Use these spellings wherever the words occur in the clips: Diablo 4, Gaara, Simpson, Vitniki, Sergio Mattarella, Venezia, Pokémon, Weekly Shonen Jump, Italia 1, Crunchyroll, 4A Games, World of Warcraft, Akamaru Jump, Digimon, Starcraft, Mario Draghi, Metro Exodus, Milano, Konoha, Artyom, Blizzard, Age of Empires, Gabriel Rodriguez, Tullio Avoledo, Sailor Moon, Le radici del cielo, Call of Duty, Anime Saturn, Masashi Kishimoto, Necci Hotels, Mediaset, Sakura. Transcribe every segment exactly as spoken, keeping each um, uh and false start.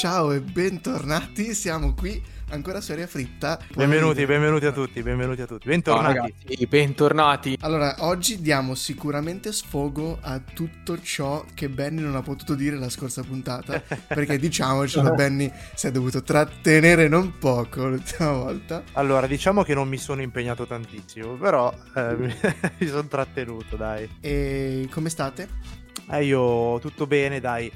Ciao e bentornati, siamo qui ancora su Aria Fritta. Benvenuti, benvenuti a tutti, benvenuti a tutti. Bentornati. Oh, ragazzi, bentornati. Allora, oggi diamo sicuramente sfogo a tutto ciò che Benny non ha potuto dire la scorsa puntata, perché diciamocelo, Benny si è dovuto trattenere non poco l'ultima volta. Allora, diciamo che non mi sono impegnato tantissimo, però eh, mi sono trattenuto, dai. E come state? Eh, io tutto bene, dai.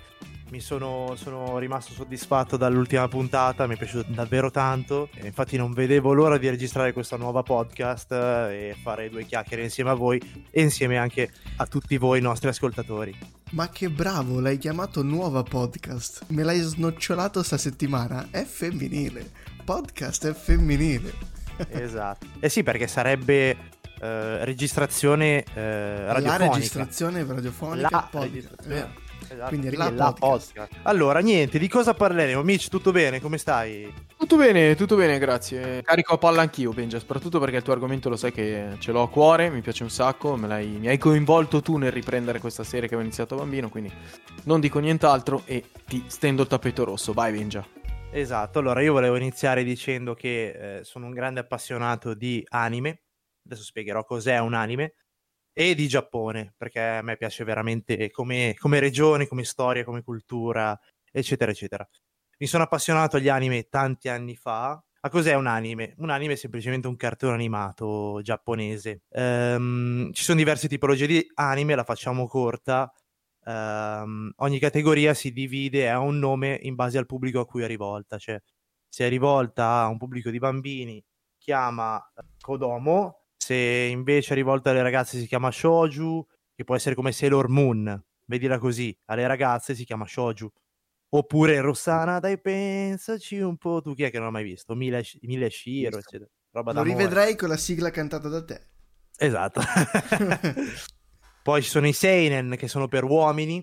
Mi sono, sono rimasto soddisfatto dall'ultima puntata, mi è piaciuto davvero tanto, e infatti non vedevo l'ora di registrare questa nuova podcast e fare due chiacchiere insieme a voi e insieme anche a tutti voi, i nostri ascoltatori. Ma che bravo, l'hai chiamato nuova podcast, me l'hai snocciolato sta settimana, è femminile, podcast è femminile. Esatto, eh sì, perché sarebbe... Eh, registrazione eh, radiofonica. La registrazione radiofonica. La registrazione. Eh. Esatto. Quindi la podcast. podcast. Allora, niente, di cosa parleremo? Mitch, tutto bene? Come stai? Tutto bene, tutto bene, grazie. Carico a palla anch'io, Benja, soprattutto perché il tuo argomento lo sai che ce l'ho a cuore, mi piace un sacco, me l'hai, mi hai coinvolto tu nel riprendere questa serie che avevo iniziato bambino, quindi non dico nient'altro e ti stendo il tappeto rosso. Vai, Benja. Esatto, allora io volevo iniziare dicendo che eh, sono un grande appassionato di anime. Adesso spiegherò cos'è un anime, e di Giappone, perché a me piace veramente come, come regione, come storia, come cultura, eccetera, eccetera. Mi sono appassionato agli anime tanti anni fa. A cos'è un anime? Un anime è semplicemente un cartone animato giapponese. Um, ci sono diverse tipologie di anime, la facciamo corta. Um, ogni categoria si divide, ha un nome in base al pubblico a cui è rivolta. Cioè, se è rivolta a un pubblico di bambini, chiama Kodomo. Se invece è rivolta alle ragazze si chiama shoujo, che può essere come Sailor Moon, vedila così, alle ragazze si chiama shoujo. Oppure Rossana, dai, pensaci un po', tu chi è che non l'ho mai visto? Mila, Mila Shiro, eccetera. Roba Lo d'amore. Rivedrai con la sigla cantata da te. Esatto. Poi ci sono i seinen, che sono per uomini,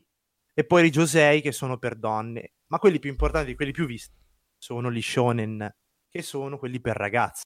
e poi i josei, che sono per donne. Ma quelli più importanti, quelli più visti, sono gli shonen, che sono quelli per ragazze.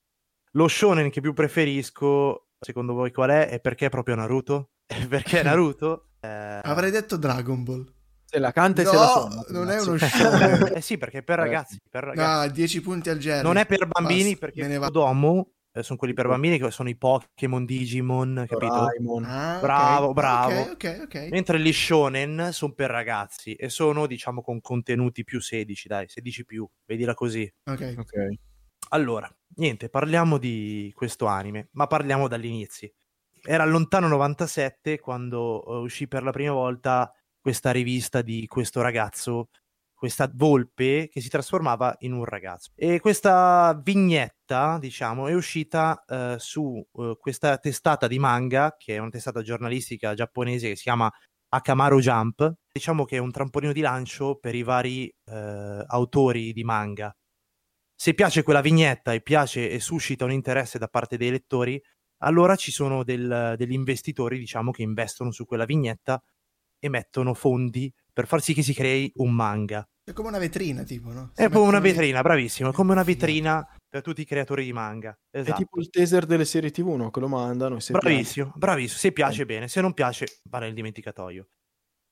Lo shonen che più preferisco, secondo voi qual è? E perché proprio Naruto? E perché Naruto? Eh... Avrei detto Dragon Ball. Se la canta e no, se la suona. No, non è uno shonen. Eh sì, perché è per ragazzi. Per ragazzi. No, dieci punti al genere. Non è per bambini, basta, perché Kodomo eh, sono quelli per bambini, che sono i Pokémon, Digimon, capito? Ah, bravo, okay. bravo. Okay, okay, okay. Mentre gli shonen sono per ragazzi e sono, diciamo, con contenuti più sedici, dai, sedici più, vedila così. Ok, ok. Allora, niente, parliamo di questo anime, ma parliamo dall'inizio. Era lontano novantasette quando uscì per la prima volta questa rivista di questo ragazzo, questa volpe che si trasformava in un ragazzo. E questa vignetta, diciamo, è uscita eh, su eh, questa testata di manga, che è una testata giornalistica giapponese che si chiama Akamaru Jump. Diciamo che è un trampolino di lancio per i vari eh, autori di manga. Se piace quella vignetta e piace e suscita un interesse da parte dei lettori, allora ci sono del, degli investitori, diciamo, che investono su quella vignetta e mettono fondi per far sì che si crei un manga. È come una vetrina, tipo, no? Si è come una vetrina, bravissimo, è come una vetrina per tutti i creatori di manga. Esatto. È tipo il teaser delle serie tv, no? Che lo mandano. E se bravissimo, piace. bravissimo, se piace eh. bene, se non piace va nel dimenticatoio.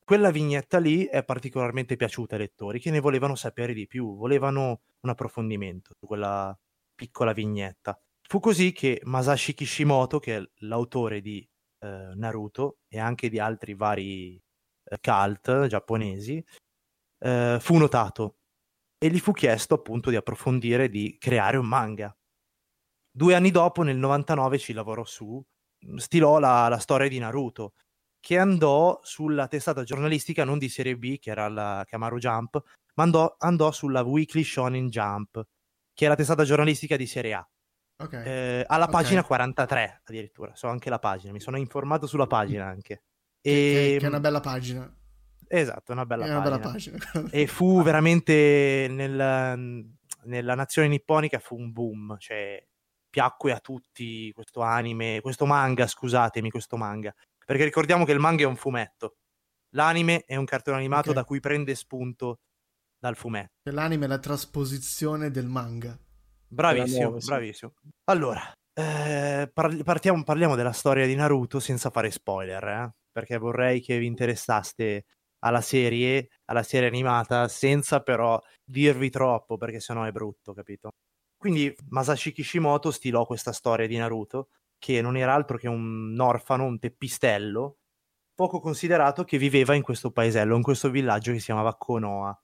Quella vignetta lì è particolarmente piaciuta ai lettori, che ne volevano sapere di più, volevano un approfondimento su quella piccola vignetta. Fu così che Masashi Kishimoto, che è l'autore di eh, Naruto e anche di altri vari eh, cult giapponesi, eh, fu notato e gli fu chiesto appunto di approfondire, di creare un manga. Due anni dopo, nel novantanove, ci lavorò su, stilò la, la storia di Naruto, che andò sulla testata giornalistica non di serie B, che era la Kamaru Jump, ma andò, andò sulla Weekly Shonen Jump, che è la testata giornalistica di serie A. Okay. Eh, alla okay. pagina quarantatré, addirittura. So anche la pagina, mi sono informato sulla pagina anche. Che, e... che, che è una bella pagina. Esatto, una bella è pagina. Una bella pagina. E fu veramente, nella, nella nazione nipponica fu un boom, cioè piacque a tutti questo anime, questo manga, scusatemi, questo manga. Perché ricordiamo che il manga è un fumetto, l'anime è un cartone animato okay. da cui prende spunto dal fumetto. L'anime è la trasposizione del manga. Bravissimo, nuova, bravissimo. Sì. Allora, eh, par- partiamo, parliamo della storia di Naruto senza fare spoiler, eh? Perché vorrei che vi interessaste alla serie, alla serie animata, senza però dirvi troppo, perché sennò è brutto, capito? Quindi Masashi Kishimoto stilò questa storia di Naruto, che non era altro che un orfano, un teppistello, poco considerato, che viveva in questo paesello, in questo villaggio che si chiamava Konoha.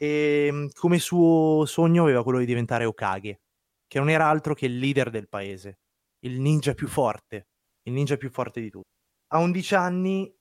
E come suo sogno aveva quello di diventare Hokage, che non era altro che il leader del paese, il ninja più forte, il ninja più forte di tutti. A undici anni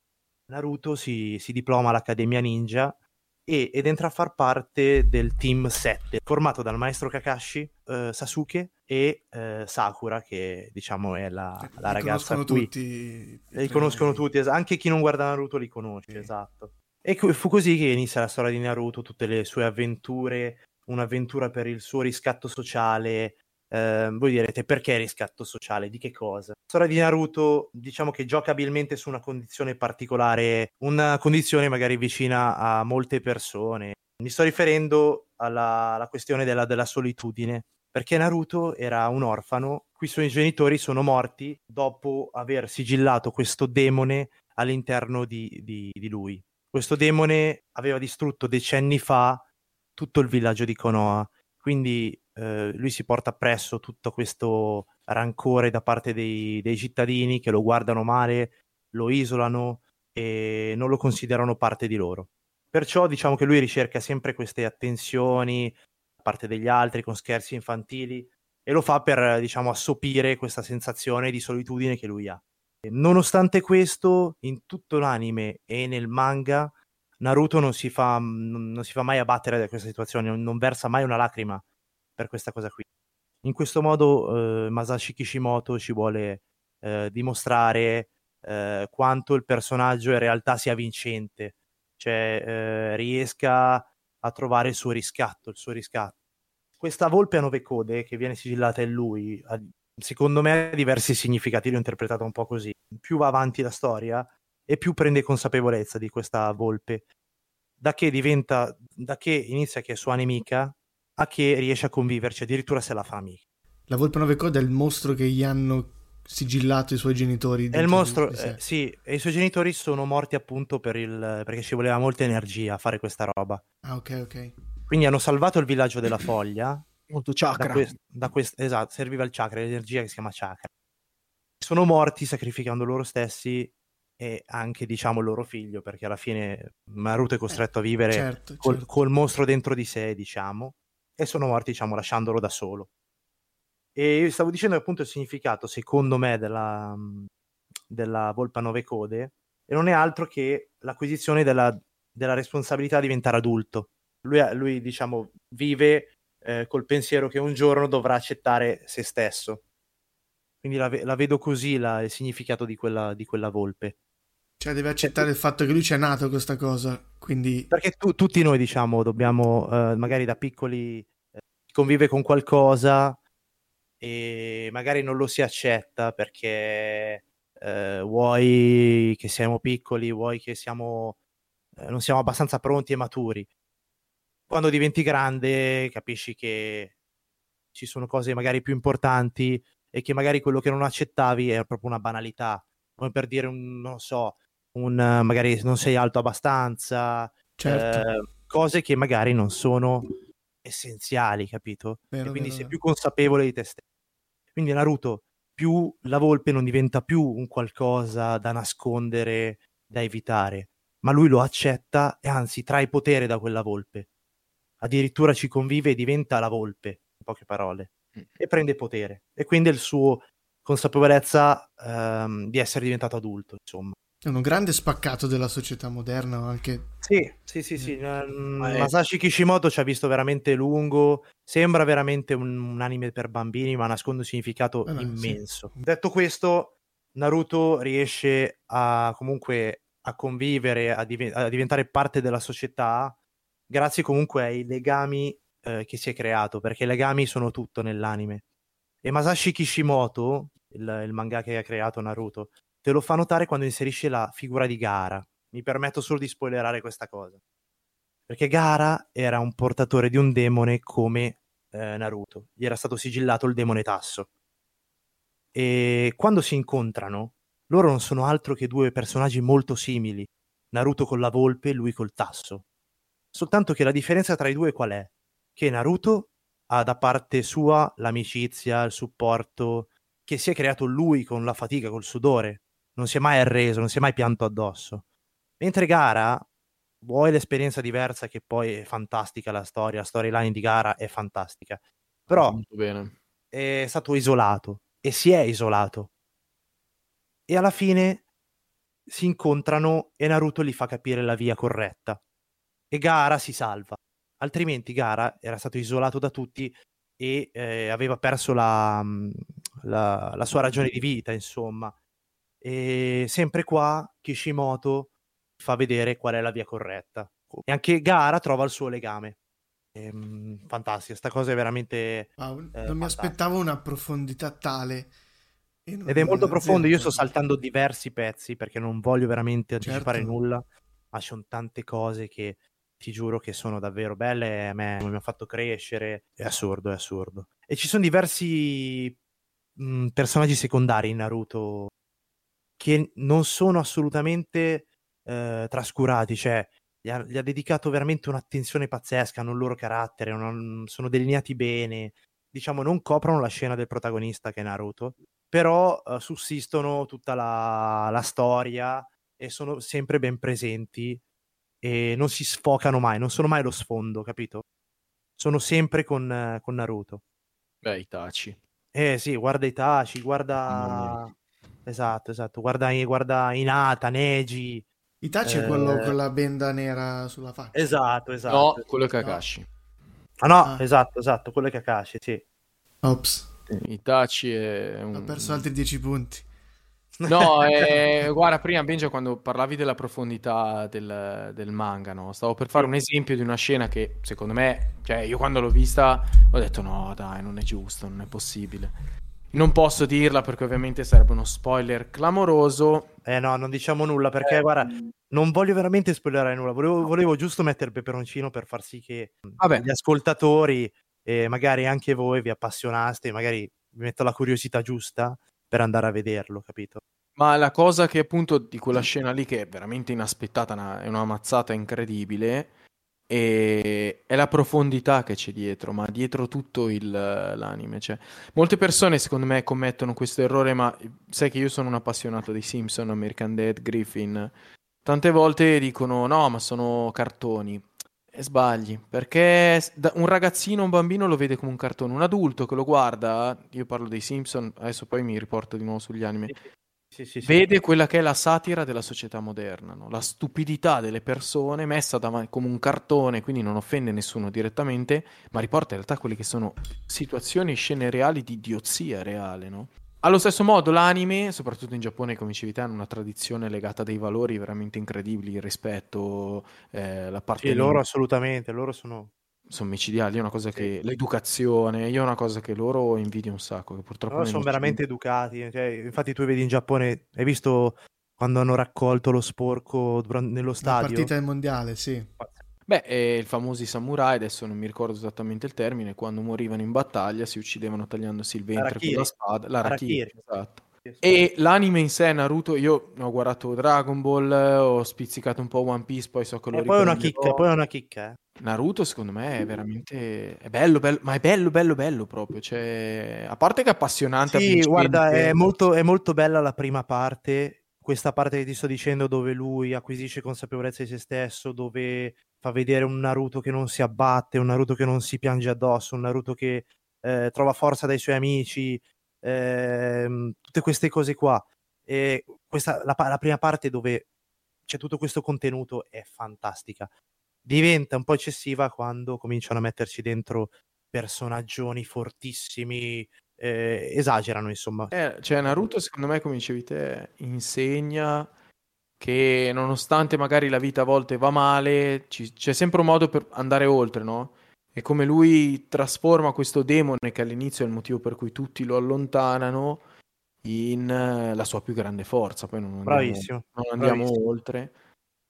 Naruto si, si diploma all'Accademia Ninja e, ed entra a far parte del Team sette, formato dal maestro Kakashi, eh, Sasuke e eh, Sakura, che diciamo è la, li la ragazza conoscono qui. Tutti, li conoscono tutti, anche chi non guarda Naruto li conosce, sì. Esatto. E fu così che inizia la storia di Naruto, tutte le sue avventure, un'avventura per il suo riscatto sociale. Eh, voi direte, perché riscatto sociale? Di che cosa? La storia di Naruto, diciamo che gioca abilmente su una condizione particolare, una condizione magari vicina a molte persone. Mi sto riferendo alla, alla questione della, della solitudine, perché Naruto era un orfano, cui i suoi genitori sono morti dopo aver sigillato questo demone all'interno di, di, di lui. Questo demone aveva distrutto decenni fa tutto il villaggio di Konoha, quindi eh, lui si porta appresso tutto questo rancore da parte dei, dei cittadini che lo guardano male, lo isolano e non lo considerano parte di loro. Perciò diciamo che lui ricerca sempre queste attenzioni da parte degli altri con scherzi infantili, e lo fa per, diciamo, assopire questa sensazione di solitudine che lui ha. Nonostante questo, in tutto l'anime e nel manga, Naruto non si fa, non si fa mai abbattere da questa situazione, non versa mai una lacrima per questa cosa qui. In questo modo eh, Masashi Kishimoto ci vuole eh, dimostrare eh, quanto il personaggio in realtà sia vincente, cioè eh, riesca a trovare il suo riscatto, il suo riscatto. Questa volpe a nove code che viene sigillata in lui, a, secondo me ha diversi significati, l'ho interpretato un po' così. Più va avanti la storia e più prende consapevolezza di questa volpe, da che diventa, da che inizia che è sua nemica a che riesce a conviverci, addirittura se la fa amica. La volpe a nove code è il mostro che gli hanno sigillato i suoi genitori. È il mostro, eh, sì, e i suoi genitori sono morti appunto per il, perché ci voleva molta energia a fare questa roba. Ah, ok, ok. Quindi hanno salvato il villaggio della foglia. Molto chakra. Da quest, da quest, esatto, serviva il chakra, l'energia che si chiama chakra. Sono morti sacrificando loro stessi e anche, diciamo, il loro figlio, perché alla fine Naruto è costretto eh, a vivere certo, col, certo. col mostro dentro di sé, diciamo, e sono morti, diciamo, lasciandolo da solo. E io stavo dicendo che appunto il significato, secondo me, della, della volpe a nove code e non è altro che l'acquisizione della, della responsabilità di diventare adulto. Lui, lui diciamo, vive col pensiero che un giorno dovrà accettare se stesso, quindi la, ve- la vedo così la, il significato di quella, di quella volpe, cioè deve accettare eh, il fatto che lui c'è nato questa cosa, quindi perché tu, tutti noi diciamo dobbiamo eh, magari da piccoli eh, convive con qualcosa e magari non lo si accetta perché eh, vuoi che siamo piccoli, vuoi che siamo eh, non siamo abbastanza pronti e maturi. Quando diventi grande capisci che ci sono cose magari più importanti e che magari quello che non accettavi è proprio una banalità, come per dire un, non so, un magari non sei alto abbastanza, certo. eh, cose che magari non sono essenziali, capito? Vero, e quindi vero, sei vero. più consapevole di te stesso. Quindi Naruto, più la volpe non diventa più un qualcosa da nascondere, da evitare, ma lui lo accetta e anzi trae potere da quella volpe. Addirittura ci convive e diventa la volpe, in poche parole, mm. e prende potere. E quindi il suo consapevolezza ehm, di essere diventato adulto, insomma. È un grande spaccato della società moderna anche. Sì, sì, sì, sì. Mm. Eh. Masashi Kishimoto ci ha visto veramente lungo, sembra veramente un, un anime per bambini, ma nasconde un significato eh, immenso. Sì. Detto questo, Naruto riesce a comunque a convivere, a, div- a diventare parte della società, grazie comunque ai legami eh, che si è creato, perché i legami sono tutto nell'anime. E Masashi Kishimoto, il, il mangaka che ha creato Naruto, te lo fa notare quando inserisce la figura di Gaara. Mi permetto solo di spoilerare questa cosa, perché Gaara era un portatore di un demone come eh, Naruto. Gli era stato sigillato il demone Tasso. E quando si incontrano, loro non sono altro che due personaggi molto simili. Naruto con la volpe, lui col tasso. Soltanto che la differenza tra i due qual è? Che Naruto ha da parte sua l'amicizia, il supporto che si è creato lui con la fatica, col sudore, non si è mai arreso, non si è mai pianto addosso. Mentre Gaara vuoi l'esperienza diversa, che poi è fantastica la storia, la storyline di Gaara è fantastica, però molto bene. È stato isolato e si è isolato e alla fine si incontrano e Naruto gli fa capire la via corretta e Gaara si salva, altrimenti Gaara era stato isolato da tutti e eh, aveva perso la, la, la sua ragione di vita, insomma. E sempre qua Kishimoto fa vedere qual è la via corretta e anche Gaara trova il suo legame. Ehm, fantastica, sta cosa è veramente wow, non eh, mi fantastica. Aspettavo una profondità tale ed è molto profondo, io sto saltando diversi pezzi perché non voglio veramente anticipare certo. nulla, ma ci sono tante cose che ti giuro che sono davvero belle e a me mi ha fatto crescere, è assurdo, è assurdo. E ci sono diversi mh, personaggi secondari in Naruto che non sono assolutamente eh, trascurati, cioè gli ha, gli ha dedicato veramente un'attenzione pazzesca, hanno il loro carattere, non, sono delineati bene, diciamo non coprono la scena del protagonista che è Naruto, però eh, sussistono tutta la, la storia e sono sempre ben presenti e non si sfocano mai, non sono mai lo sfondo, capito? Sono sempre con, eh, con Naruto. Beh, Itachi. Eh sì, guarda Itachi, guarda... Esatto, esatto, guarda, guarda Hinata, Neji. Itachi eh... è quello con la benda nera sulla faccia. Esatto, esatto. No, quello è Kakashi. Ah no, ah. esatto, esatto, quello è Kakashi, sì. Ops. Itachi è un... ha perso altri dieci punti. No, eh, guarda, prima Benja quando parlavi della profondità del, del manga, no? Stavo per fare un esempio di una scena che secondo me, cioè io quando l'ho vista ho detto no dai, non è giusto, non è possibile. Non posso dirla perché ovviamente sarebbe uno spoiler clamoroso. Eh no, non diciamo nulla perché eh, guarda, non voglio veramente spoilerare nulla, volevo, volevo giusto mettere il peperoncino per far sì che vabbè. Gli ascoltatori... E magari anche voi vi appassionaste, magari vi metto la curiosità giusta per andare a vederlo, capito? Ma la cosa che appunto di quella scena lì che è veramente inaspettata, una, è una mazzata incredibile, e è la profondità che c'è dietro, ma dietro tutto il, l'anime. Cioè, molte persone secondo me commettono questo errore, ma sai che io sono un appassionato dei Simpson, American Dad, Griffin. Tante volte dicono no, ma sono cartoni. E sbagli, perché un ragazzino, un bambino lo vede come un cartone, un adulto che lo guarda, io parlo dei Simpson, adesso poi mi riporto di nuovo sugli anime, sì, sì, sì, vede sì. quella che è la satira della società moderna, no? La stupidità delle persone messa davanti come un cartone, quindi non offende nessuno direttamente, ma riporta in realtà quelle che sono situazioni, scene reali di idiozia reale, no? Allo stesso modo l'anime, soprattutto in Giappone, come dicevi te, hanno una tradizione legata a dei valori veramente incredibili, il rispetto, eh, la parte... Sì, loro assolutamente, loro sono... Sono micidiali, è una cosa che... Sì. L'educazione, io è una cosa che loro invidio un sacco, che purtroppo... Loro sono veramente educati, cioè, infatti tu vedi in Giappone, hai visto quando hanno raccolto lo sporco nello stadio? La partita del mondiale, sì. Beh, eh, i famosi samurai, adesso non mi ricordo esattamente il termine, quando morivano in battaglia si uccidevano tagliandosi il ventre l'arachiri. Con la spada, l'arachiri, esatto. E l'anime in sé, Naruto, io ho guardato Dragon Ball, ho spizzicato un po' One Piece, poi so che lo ricordo. E poi è una chicca, poi è una chicca. Naruto secondo me è veramente, è bello, bello, ma è bello, bello, bello proprio, cioè, a parte che è appassionante. Sì, guarda, è molto, è molto bella la prima parte, questa parte che ti sto dicendo dove lui acquisisce consapevolezza di se stesso, dove... fa vedere un Naruto che non si abbatte, un Naruto che non si piange addosso, un Naruto che eh, trova forza dai suoi amici, eh, tutte queste cose qua. E questa, la, la prima parte dove c'è tutto questo contenuto è fantastica. Diventa un po' eccessiva quando cominciano a metterci dentro personaggioni fortissimi, eh, esagerano insomma. Eh, cioè Naruto secondo me, come dicevi te, insegna... che nonostante magari la vita a volte va male, ci, c'è sempre un modo per andare oltre, no? E come lui trasforma questo demone, che all'inizio è il motivo per cui tutti lo allontanano, in uh, la sua più grande forza. Poi non bravissimo, andiamo, non andiamo bravissimo. Oltre.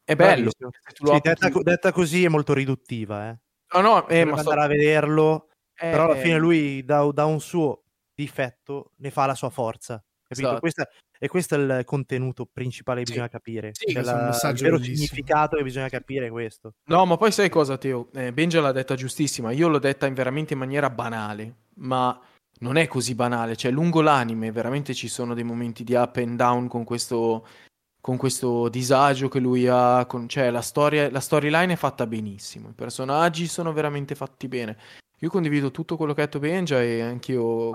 È bello. Sì, detta, detta così è molto riduttiva, eh? No, no, eh, ma sto... andare a vederlo, eh, però alla fine lui da, da un suo difetto ne fa la sua forza. Capito? Esatto. Questa E questo è il contenuto principale che sì. bisogna capire. Sì, cioè la, il vero significato che bisogna capire è questo. No, ma poi sai cosa, Teo? Eh, Benja l'ha detta giustissima. Io l'ho detta in veramente in maniera banale, ma non è così banale. Cioè, lungo l'anime veramente ci sono dei momenti di up and down con questo, con questo disagio che lui ha. Con, cioè, la storia, la storyline è fatta benissimo. I personaggi sono veramente fatti bene. Io condivido tutto quello che ha detto Benja e anch'io.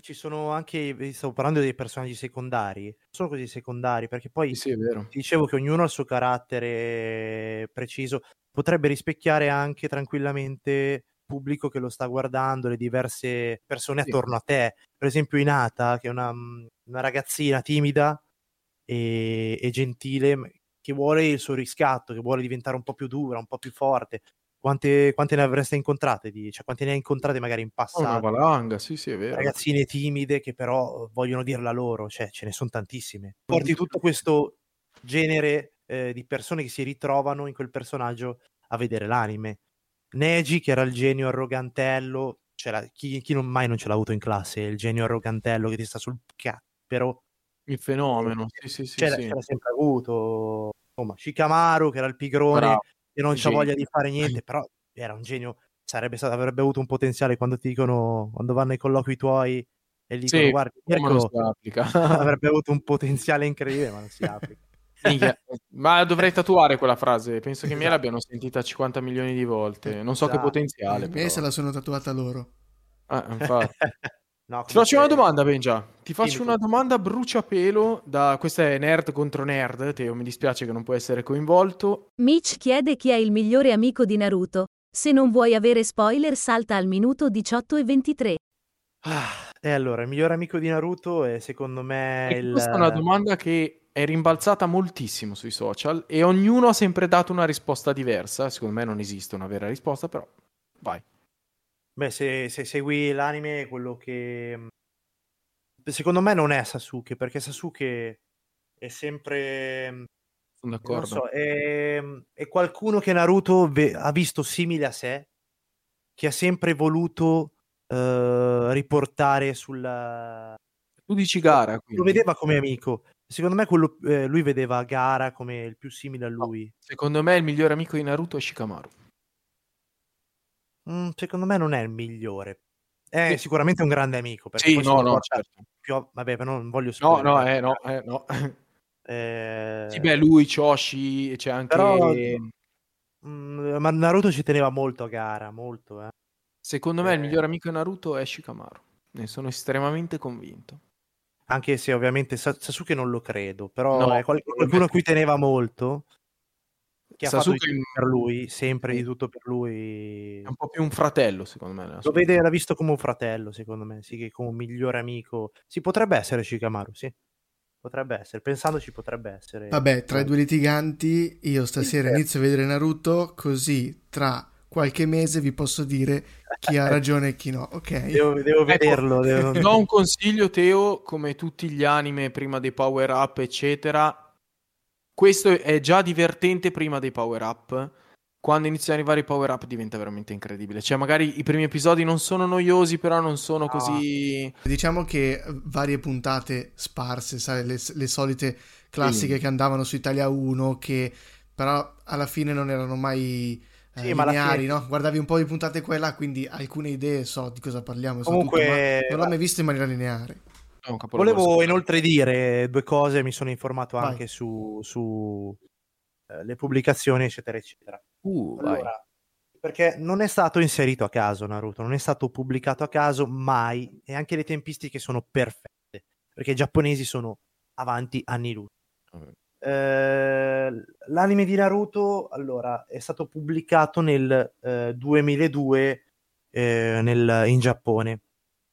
Ci sono anche, stavo parlando dei personaggi secondari, sono così secondari perché poi sì, è vero. Dicevo che ognuno ha il suo carattere preciso, potrebbe rispecchiare anche tranquillamente il pubblico che lo sta guardando, le diverse persone sì. attorno a te. Per esempio Hinata, che è una, una ragazzina timida e, e gentile, che vuole il suo riscatto, che vuole diventare un po' più dura, un po' più forte. Quante, quante ne avreste incontrate? Di, cioè, quante ne hai incontrate magari in passato? Una valanga, sì, sì, è vero. Ragazzine timide che però vogliono dirla loro, cioè ce ne sono tantissime. Porti tutto questo genere eh, di persone che si ritrovano in quel personaggio a vedere l'anime. Neji, che era il genio arrogantello, c'era, chi, chi non, mai non ce l'ha avuto in classe, il genio arrogantello che ti sta sul cazzo, però il fenomeno, sì, sì, sì. C'era, sì. c'era sempre avuto. Insomma, Shikamaru, che era il pigrone. Bravo. E non c'ha voglia di fare niente, però era un genio, sarebbe stato, avrebbe avuto un potenziale. Quando ti dicono, quando vanno ai colloqui tuoi e gli dicono sì, guarda, avrebbe avuto un potenziale incredibile, ma non si applica. Ma dovrei tatuare quella frase, penso che esatto. me l'abbiano sentita cinquanta milioni di volte, non so esatto. che potenziale. Me se la sono tatuata loro. Ah, infatti. No, ti faccio una domanda, Benja. Ti faccio sì, una sì. domanda bruciapelo. Da... Questa è nerd contro nerd. Teo, mi dispiace che non puoi essere coinvolto. Mitch chiede chi è il migliore amico di Naruto. Se non vuoi avere spoiler, salta al minuto diciotto e ventitré. Ah, e allora, il migliore amico di Naruto è secondo me. E il... Questa è una domanda che è rimbalzata moltissimo sui social. E ognuno ha sempre dato una risposta diversa. Secondo me non esiste una vera risposta, però vai. Beh, se, se segui l'anime, quello che secondo me non è Sasuke, perché Sasuke è sempre sono d'accordo. Non so, è, è qualcuno che Naruto ve- ha visto simile a sé, che ha sempre voluto uh, riportare sulla. Tu dici Gaara, quindi. Lo vedeva come amico. Secondo me quello, eh, lui vedeva Gaara come il più simile a lui. No, secondo me il migliore amico di Naruto è Shikamaru. Secondo me non è il migliore, è sì. sicuramente un grande amico. Sì, no, no, certo. Più... Vabbè, però non voglio no, no, eh, no, eh, no. Eh... Sì, beh, lui, Choshi, c'è anche... Però... Mm, ma Naruto ci teneva molto a Gaara, molto, eh. Secondo eh... me il migliore amico di Naruto è Shikamaru, ne sono estremamente convinto. Anche se ovviamente Sasuke non lo credo, però no, è qualcuno a cui teneva molto... Che Sasuke... ha fatto di tutto per lui, sempre di tutto per lui. È un po' più un fratello, secondo me. Lo vede, era visto come un fratello, secondo me, sì, che come un migliore amico. Sì, potrebbe essere Shikamaru, sì. Potrebbe essere, pensandoci potrebbe essere. Vabbè, tra i due litiganti, io stasera sì, inizio a vedere Naruto, così tra qualche mese vi posso dire chi ha ragione e chi no, ok? Devo, devo vederlo. Devo... Do un consiglio, Teo, come tutti gli anime prima dei power-up, eccetera. Questo è già divertente prima dei power-up. Quando iniziano ad arrivare i power-up diventa veramente incredibile. Cioè, magari i primi episodi non sono noiosi, però non sono no. così... Diciamo che varie puntate sparse, sai, le, le solite classiche sì. che andavano su Italia uno, che però alla fine non erano mai... Eh, sì, lineari, ma no? Guardavi un po' di puntate qua e là, quindi alcune idee so di cosa parliamo. Comunque... Tutto, ma non l'ho mai visto in maniera lineare. Volevo inoltre dire due cose, mi sono informato vai. Anche su, su eh, le pubblicazioni eccetera eccetera uh, allora, vai. Perché non è stato inserito a caso Naruto, non è stato pubblicato a caso mai, e anche le tempistiche sono perfette perché i giapponesi sono avanti anni luce. Okay. Eh, l'anime di Naruto allora è stato pubblicato nel eh, duemiladue eh, nel, in Giappone,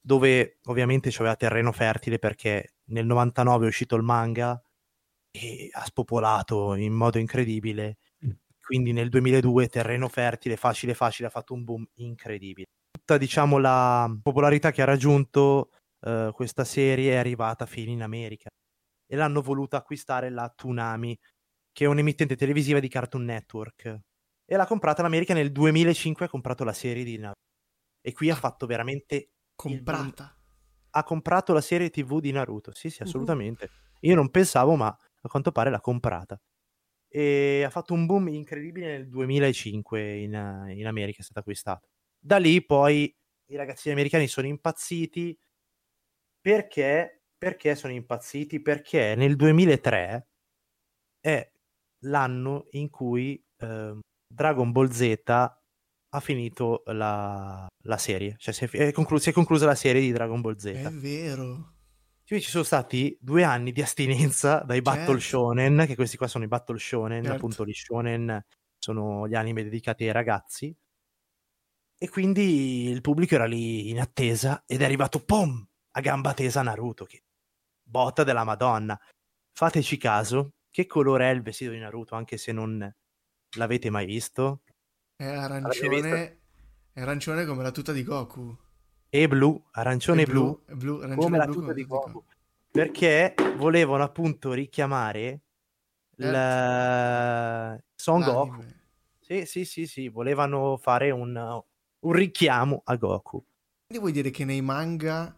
dove ovviamente c'aveva terreno fertile perché nel novantanove è uscito il manga e ha spopolato in modo incredibile, quindi nel duemiladue terreno fertile, facile facile, ha fatto un boom incredibile. Tutta, diciamo, la popolarità che ha raggiunto eh, questa serie è arrivata fino in America e l'hanno voluta acquistare la Toonami, che è un'emittente televisiva di Cartoon Network, e l'ha comprata l'America nel duemilacinque, ha comprato la serie di Naruto e qui ha fatto veramente comprata. Il... Ha comprato la serie tivù di Naruto, sì sì, assolutamente. Io non pensavo, ma a quanto pare l'ha comprata. E ha fatto un boom incredibile nel duemilacinque in, in America, è stata acquistata. Da lì poi i ragazzini americani sono impazziti. Perché? Perché sono impazziti? Perché nel duemilatré è l'anno in cui eh, Dragon Ball Z ha finito la, la serie, cioè si è, è conclu- si è conclusa la serie di Dragon Ball Z. È vero. Cioè, ci sono stati due anni di astinenza dai certo. Battle Shonen, che questi qua sono i Battle Shonen, certo. Appunto gli Shonen sono gli anime dedicati ai ragazzi. E quindi il pubblico era lì in attesa ed è arrivato, pom, a gamba tesa Naruto, che botta della Madonna. Fateci caso, che colore è il vestito di Naruto, anche se non l'avete mai visto? È arancione, è arancione come la tuta di Goku. E blu, arancione e blu, blu, blu arancione come blu, la tuta come di Goku. Goku. Perché volevano appunto richiamare certo. la... Son L'anime. Goku. Sì, sì, sì, sì, volevano fare un... un richiamo a Goku. Quindi vuoi dire che nei manga,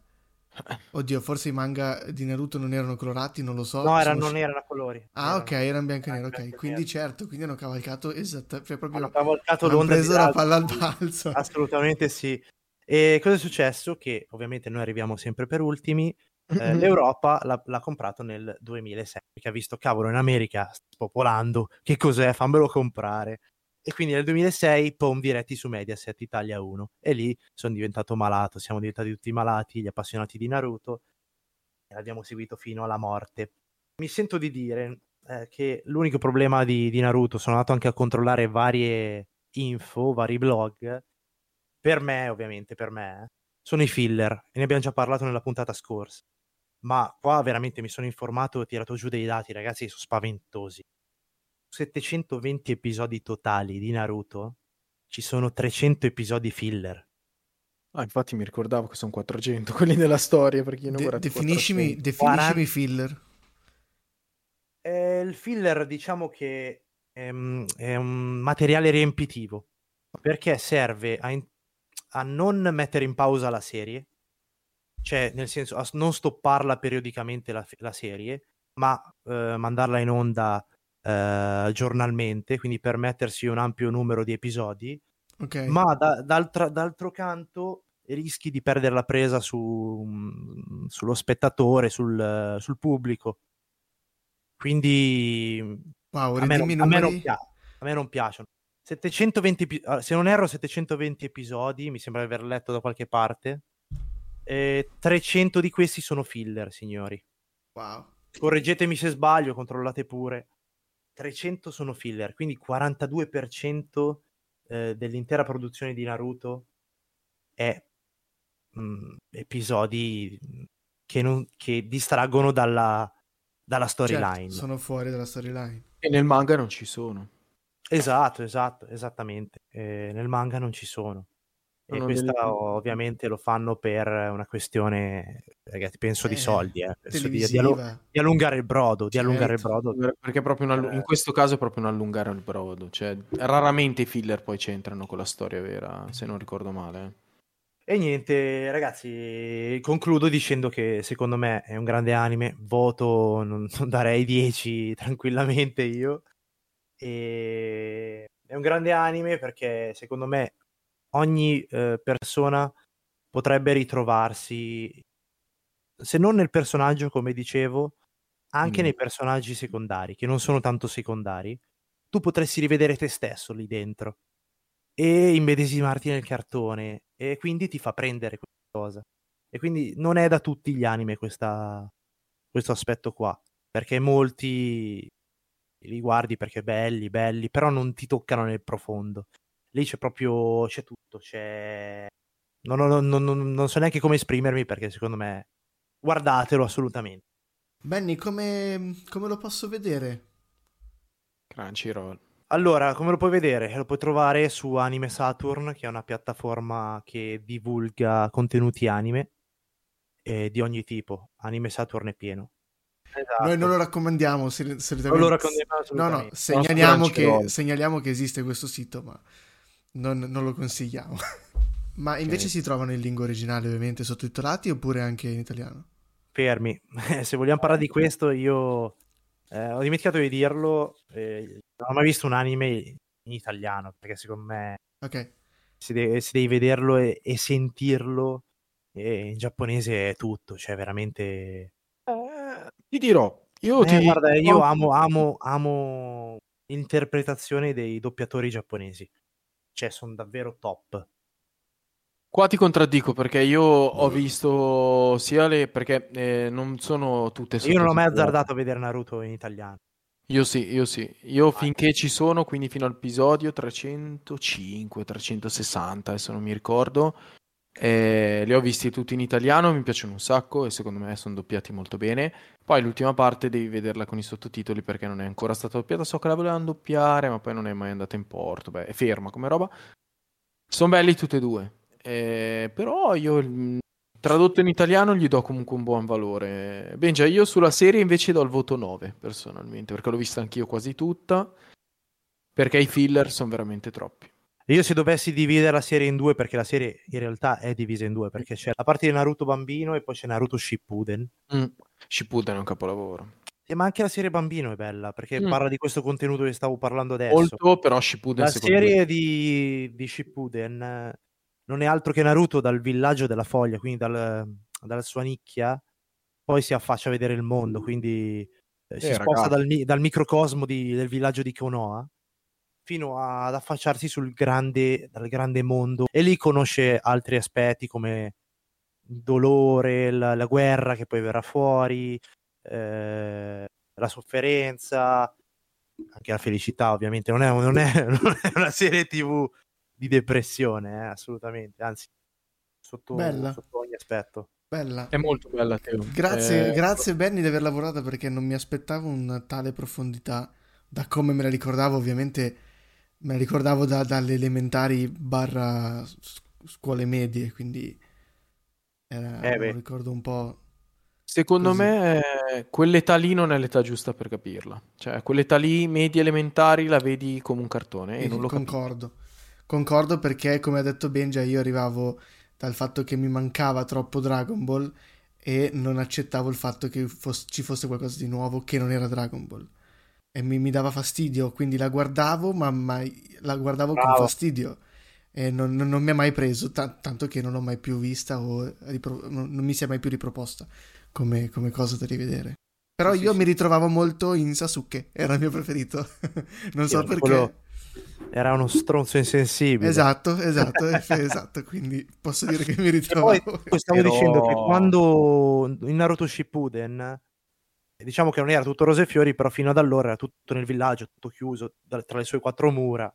oddio, forse i manga di Naruto non erano colorati, non lo so. No, erano, sono... non erano a colori. Ah, erano... ok, erano bianco e nero, ok. Quindi certo, quindi hanno cavalcato esatto, cioè proprio hanno cavalcato hanno l'onda, preso la palla al balzo. Assolutamente sì. E cosa è successo? Che ovviamente noi arriviamo sempre per ultimi. Eh, L'Europa l'ha, l'ha comprato nel duemilasei, perché ha visto cavolo in America spopolando, che cos'è? Fammelo comprare. E quindi nel duemilasei pom diretti su Mediaset Italia uno, e lì sono diventato malato, siamo diventati tutti malati, gli appassionati di Naruto, e l'abbiamo seguito fino alla morte. Mi sento di dire eh, che l'unico problema di, di Naruto, sono andato anche a controllare varie info, vari blog, per me ovviamente, per me, sono i filler, e ne abbiamo già parlato nella puntata scorsa, ma qua veramente mi sono informato e ho tirato giù dei dati, ragazzi, sono spaventosi. settecentoventi episodi totali di Naruto, ci sono trecento episodi filler. Ah, infatti mi ricordavo che sono quattrocento quelli della storia, per chi non De- definiscimi, definiscimi filler. Eh, il filler diciamo che è, è un materiale riempitivo, perché serve a, in- a non mettere in pausa la serie, cioè nel senso a non stopparla periodicamente la, la serie, ma eh, mandarla in onda Uh, giornalmente, quindi permettersi un ampio numero di episodi, okay. Ma da, d'altra, d'altro canto rischi di perdere la presa su, sullo spettatore, sul, sul pubblico, quindi wow, a, me non, a, me non piace, a me non piacciono. settecentoventi, se non erro settecentoventi episodi, mi sembra di aver letto da qualche parte, e trecento di questi sono filler, signori. Wow. Correggetemi se sbaglio, controllate pure. trecento sono filler, quindi quarantadue per cento eh, dell'intera produzione di Naruto è mh, episodi che, non, che distraggono dalla, dalla storyline. Certo, sono fuori dalla storyline. E nel manga non ci sono. Esatto, esatto, esattamente. Eh, nel manga non ci sono. E non questa delle... ovviamente lo fanno per una questione, ragazzi, penso eh, di soldi, eh. Penso di, di, allu- di allungare il brodo, di certo. allungare il brodo. Perché proprio una, in questo caso è proprio un allungare il brodo, cioè raramente i filler poi c'entrano con la storia vera, se non ricordo male. E niente, ragazzi, concludo dicendo che secondo me è un grande anime, voto, non, non darei dieci tranquillamente io, e è un grande anime perché secondo me ogni eh, persona potrebbe ritrovarsi, se non nel personaggio come dicevo, anche mm. nei personaggi secondari, che non sono tanto secondari. Tu potresti rivedere te stesso lì dentro e immedesimarti nel cartone, e quindi ti fa prendere questa cosa, e quindi non è da tutti gli anime questa, questo aspetto qua, perché molti li guardi perché belli, belli, però non ti toccano nel profondo. Lì c'è proprio, c'è tutto, c'è... Non, non, non, non, non so neanche come esprimermi, perché secondo me guardatelo assolutamente. Benny, come, come lo posso vedere? Crunchyroll. Allora, come lo puoi vedere? Lo puoi trovare su Anime Saturn, che è una piattaforma che divulga contenuti anime eh, di ogni tipo. Anime Saturn è pieno. Esatto. Noi non lo raccomandiamo, se, se non lo raccomandiamo no no segnaliamo che, segnaliamo che esiste questo sito, ma non, non lo consigliamo. Ma invece okay. Si trovano in lingua originale ovviamente, sottotitolati, oppure anche in italiano? fermi. Se vogliamo parlare di questo, io eh, ho dimenticato di dirlo, eh, non ho mai visto un anime in italiano, perché secondo me okay. si, de- si devi vederlo e, e sentirlo, e in giapponese è tutto, cioè veramente... Eh, ti dirò, io eh, ti... Guarda, io amo, amo, amo l'interpretazione dei doppiatori giapponesi, cioè sono davvero top. Qua ti contraddico, perché io ho visto sia le... perché eh, non sono tutte... Io non ho mai azzardato a vedere Naruto in italiano. Io sì, io sì. Io ah, finché sì. ci sono, quindi fino all'episodio trecentocinque trecentosessanta, adesso non mi ricordo, eh, li ho visti tutti in italiano, mi piacciono un sacco e secondo me sono doppiati molto bene. Poi l'ultima parte devi vederla con i sottotitoli perché non è ancora stata doppiata. So che la volevano doppiare, ma poi non è mai andata in porto. Beh, è ferma come roba. Sono belli tutti e due. Eh, però io tradotto in italiano gli do comunque un buon valore. Benja, io sulla serie invece do il voto nove personalmente, perché l'ho vista anch'io quasi tutta, perché i filler sono veramente troppi. Io se dovessi dividere la serie in due, perché la serie in realtà è divisa in due, perché c'è la parte di Naruto bambino e poi c'è Naruto Shippuden. mm. Shippuden è un capolavoro. Eh, ma anche la serie bambino è bella, perché mm. parla di questo contenuto che stavo parlando adesso. Molto, però Shippuden, la serie di, di Shippuden non è altro che Naruto dal villaggio della foglia, quindi dal, dalla sua nicchia, poi si affaccia a vedere il mondo, quindi eh, si sposta dal, dal microcosmo di, del villaggio di Konoha fino a, ad affacciarsi sul grande, dal grande mondo, e lì conosce altri aspetti come il dolore, la, la guerra che poi verrà fuori, eh, la sofferenza, anche la felicità ovviamente. Non è, non è, non è una serie tivù di depressione, eh, assolutamente, anzi sotto, sotto ogni aspetto. Bella. È molto bella, Teo. Grazie, eh... grazie Benny di aver lavorato, perché non mi aspettavo una tale profondità, da come me la ricordavo ovviamente, me la ricordavo da, dalle elementari barra scuole medie, quindi era eh un ricordo un po'... Secondo così. me quell'età lì non è l'età giusta per capirla, cioè quell'età lì medie elementari la vedi come un cartone e, e non lo concordo. Capisci. Concordo, perché come ha detto Benja io arrivavo dal fatto che mi mancava troppo Dragon Ball e non accettavo il fatto che fosse, ci fosse qualcosa di nuovo che non era Dragon Ball, e mi, mi dava fastidio, quindi la guardavo ma mai, la guardavo Bravo. con fastidio, e non, non, non mi ha mai preso, t- tanto che non l'ho mai più vista o ripro- non, non mi sia mai più riproposta come, come cosa da rivedere. Però sì, io sì. mi ritrovavo molto in Sasuke, era il mio preferito. non sì, so perché quello... Era uno stronzo insensibile. Esatto, esatto, esatto. Quindi posso dire che mi ritrovo. E poi stavo Però... dicendo che quando in Naruto Shippuden, diciamo che non era tutto rose e fiori, però fino ad allora era tutto nel villaggio, tutto chiuso tra le sue quattro mura,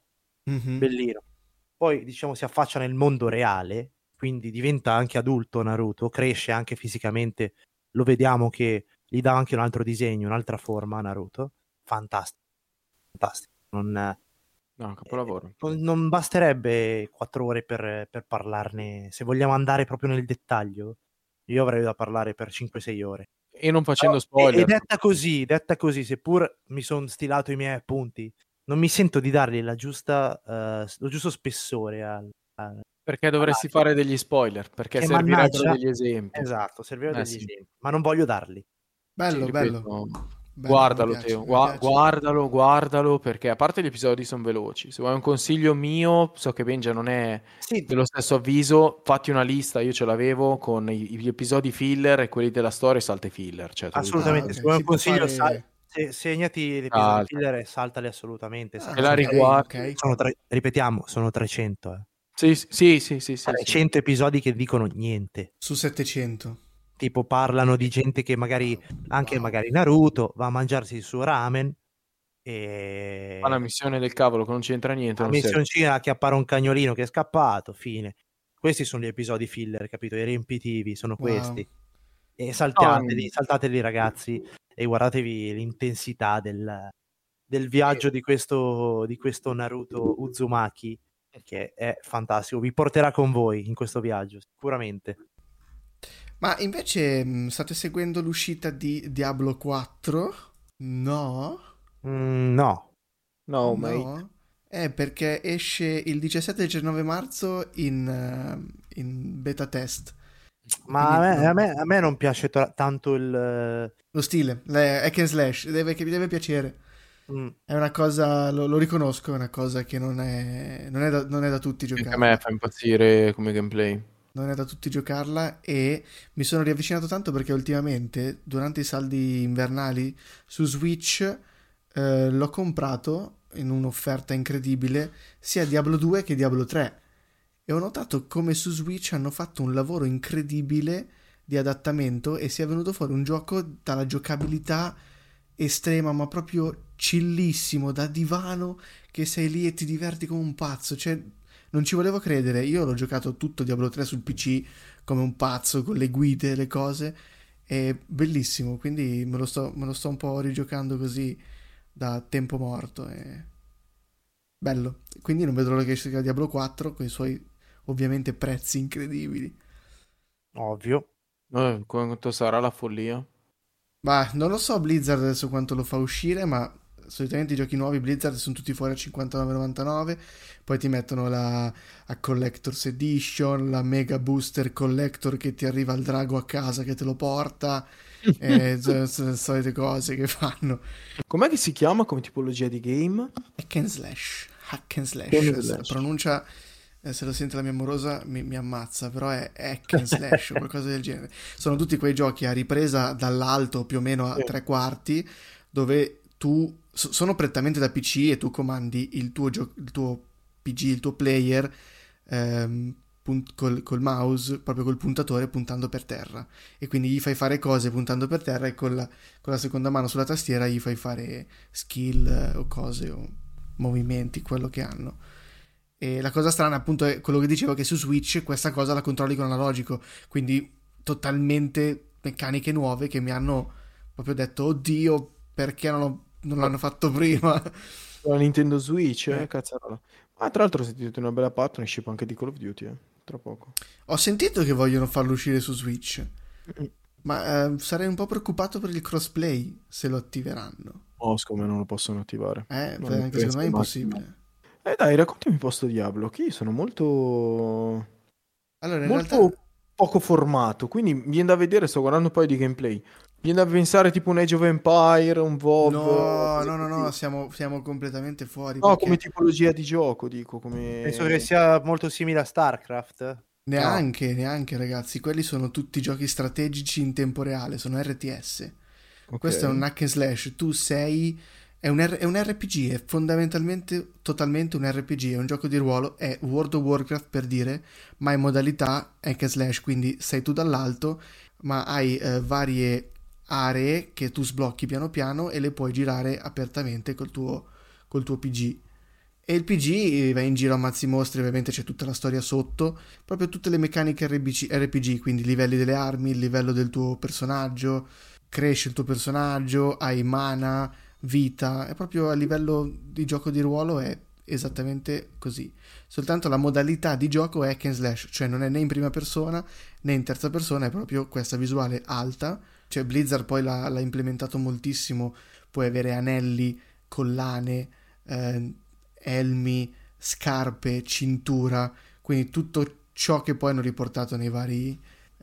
mm-hmm. bellino. Poi diciamo si affaccia nel mondo reale, quindi diventa anche adulto Naruto, cresce anche fisicamente, lo vediamo che gli dà anche un altro disegno, un'altra forma a Naruto. Fantastico, fantastico. Non... No, capolavoro. Eh, non basterebbe quattro ore per, per parlarne. Se vogliamo andare proprio nel dettaglio, io avrei da parlare per cinque sei ore. E non facendo Però, spoiler. E, e detta così, detta così, seppur mi sono stilato i miei appunti, non mi sento di dargli la giusta, uh, lo giusto spessore. Al, al, perché dovresti alla... fare degli spoiler, perché che servirebbero mannaggia... degli esempi. Esatto, servirebbero eh, degli sì. esempi, ma non voglio darli. Bello, sì, bello. Ripeto, Beh, guardalo piace, Teo, Gua- guardalo, guardalo, perché a parte gli episodi sono veloci. Se vuoi un consiglio mio, so che Benja non è sì. dello stesso avviso, fatti una lista, io ce l'avevo, con gli episodi filler e quelli della storia, salta i filler, cioè, assolutamente, ah, okay. se vuoi un consiglio fare... sal- segnati gli episodi ah, filler e saltali assolutamente, ah, e la riguardi, okay. sono tre- ripetiamo, sono trecento eh. sì, sì, sì, sì, sì, trecento sì. episodi che dicono niente su settecento. Tipo parlano di gente che magari anche wow. magari Naruto va a mangiarsi il suo ramen e fa la missione del cavolo che non c'entra niente, la missioncina che appare un cagnolino che è scappato, fine. Questi sono gli episodi filler, capito? I riempitivi sono wow. questi, e saltateli, saltateli ragazzi, e guardatevi l'intensità del, del viaggio di questo, di questo Naruto Uzumaki, che è fantastico, vi porterà con voi in questo viaggio sicuramente. Ma invece mh, state seguendo l'uscita di Diablo quattro? No? Mm, no. No, mate. Eh, perché esce il diciassette e diciannove marzo in, uh, in beta test. Ma a me, a, me, a me non piace tra- tanto il... Lo stile, hack and slash, deve, che mi deve piacere. Mm. È una cosa, lo, lo riconosco, è una cosa che non è, non è, da, non è da tutti giocarla. A me fa impazzire come gameplay. Non è da tutti giocarla e mi sono riavvicinato tanto perché ultimamente, durante i saldi invernali, su Switch eh, l'ho comprato in un'offerta incredibile sia Diablo due che Diablo tre. E ho notato come su Switch hanno fatto un lavoro incredibile di adattamento e sia venuto fuori un gioco dalla giocabilità estrema, ma proprio chillissimo, da divano, che sei lì e ti diverti come un pazzo. Cioè, non ci volevo credere. Io l'ho giocato tutto Diablo tre sul P C come un pazzo, con le guide, le cose. È bellissimo, quindi me lo sto, me lo sto un po' rigiocando così da tempo morto. E... bello. Quindi non vedo l'ora che esca Diablo quattro con i suoi... ovviamente prezzi incredibili. Ovvio. Eh, quanto sarà la follia? Bah, non lo so Blizzard adesso quanto lo fa uscire, ma solitamente i giochi nuovi Blizzard sono tutti fuori a cinquantanove e novantanove, poi ti mettono la a Collector's Edition, la Mega Booster Collector che ti arriva il drago a casa che te lo porta, e le solite cose che fanno. Com'è che si chiama come tipologia di game? Hack and slash. Hack and slash. Hack and slash. Pronuncia... Eh, se lo sente la mia amorosa mi, mi ammazza, però è hack and slash o qualcosa del genere. Sono tutti quei giochi a ripresa dall'alto più o meno a tre quarti, dove tu so, sono prettamente da P C e tu comandi il tuo, gio- il tuo P G, il tuo player ehm, punt- col, col mouse, proprio col puntatore puntando per terra, e quindi gli fai fare cose puntando per terra e con la, con la seconda mano sulla tastiera gli fai fare skill eh, o cose o movimenti, quello che hanno. E la cosa strana appunto è quello che dicevo, che su Switch questa cosa la controlli con analogico, quindi totalmente meccaniche nuove che mi hanno proprio detto oddio perché non, ho, non l'hanno fatto prima la Nintendo Switch, eh, eh. Cazzarola. Ma tra l'altro ho sentito una bella partnership anche di Call of Duty eh, tra poco. Ho sentito che vogliono farlo uscire su Switch, ma eh, sarei un po' preoccupato per il crossplay se lo attiveranno. Oh, siccome non lo possono attivare. Eh, non anche secondo me è impossibile. No. Eh dai, raccontami un po' sto Diablo, che io sono molto, allora, in molto realtà... poco formato, quindi viene da vedere, sto guardando un paio di gameplay, viene da pensare tipo un Age of Empire, un WoW... No, no, no, no, siamo, siamo completamente fuori. No, perché... come tipologia di gioco, dico, come... Penso che sia molto simile a StarCraft. Neanche, no. neanche ragazzi, quelli sono tutti giochi strategici in tempo reale, sono R T S. Okay. Questo è un hack and slash, tu sei... È un, R- è un R P G, è fondamentalmente totalmente un R P G, è un gioco di ruolo, è World of Warcraft per dire, ma in modalità hack and slash, quindi sei tu dall'alto, ma hai eh, varie aree che tu sblocchi piano piano e le puoi girare apertamente col tuo, col tuo P G. E il P G va in giro, ammazzi mostri, ovviamente c'è tutta la storia sotto, proprio tutte le meccaniche R P G, R P G, quindi livelli delle armi, il livello del tuo personaggio, cresce il tuo personaggio, hai mana... vita, è proprio a livello di gioco di ruolo è esattamente così, soltanto la modalità di gioco è hack and slash, cioè non è né in prima persona né in terza persona, è proprio questa visuale alta, cioè Blizzard poi l'ha, l'ha implementato moltissimo, puoi avere anelli, collane, eh, elmi, scarpe, cintura, quindi tutto ciò che poi hanno riportato nei vari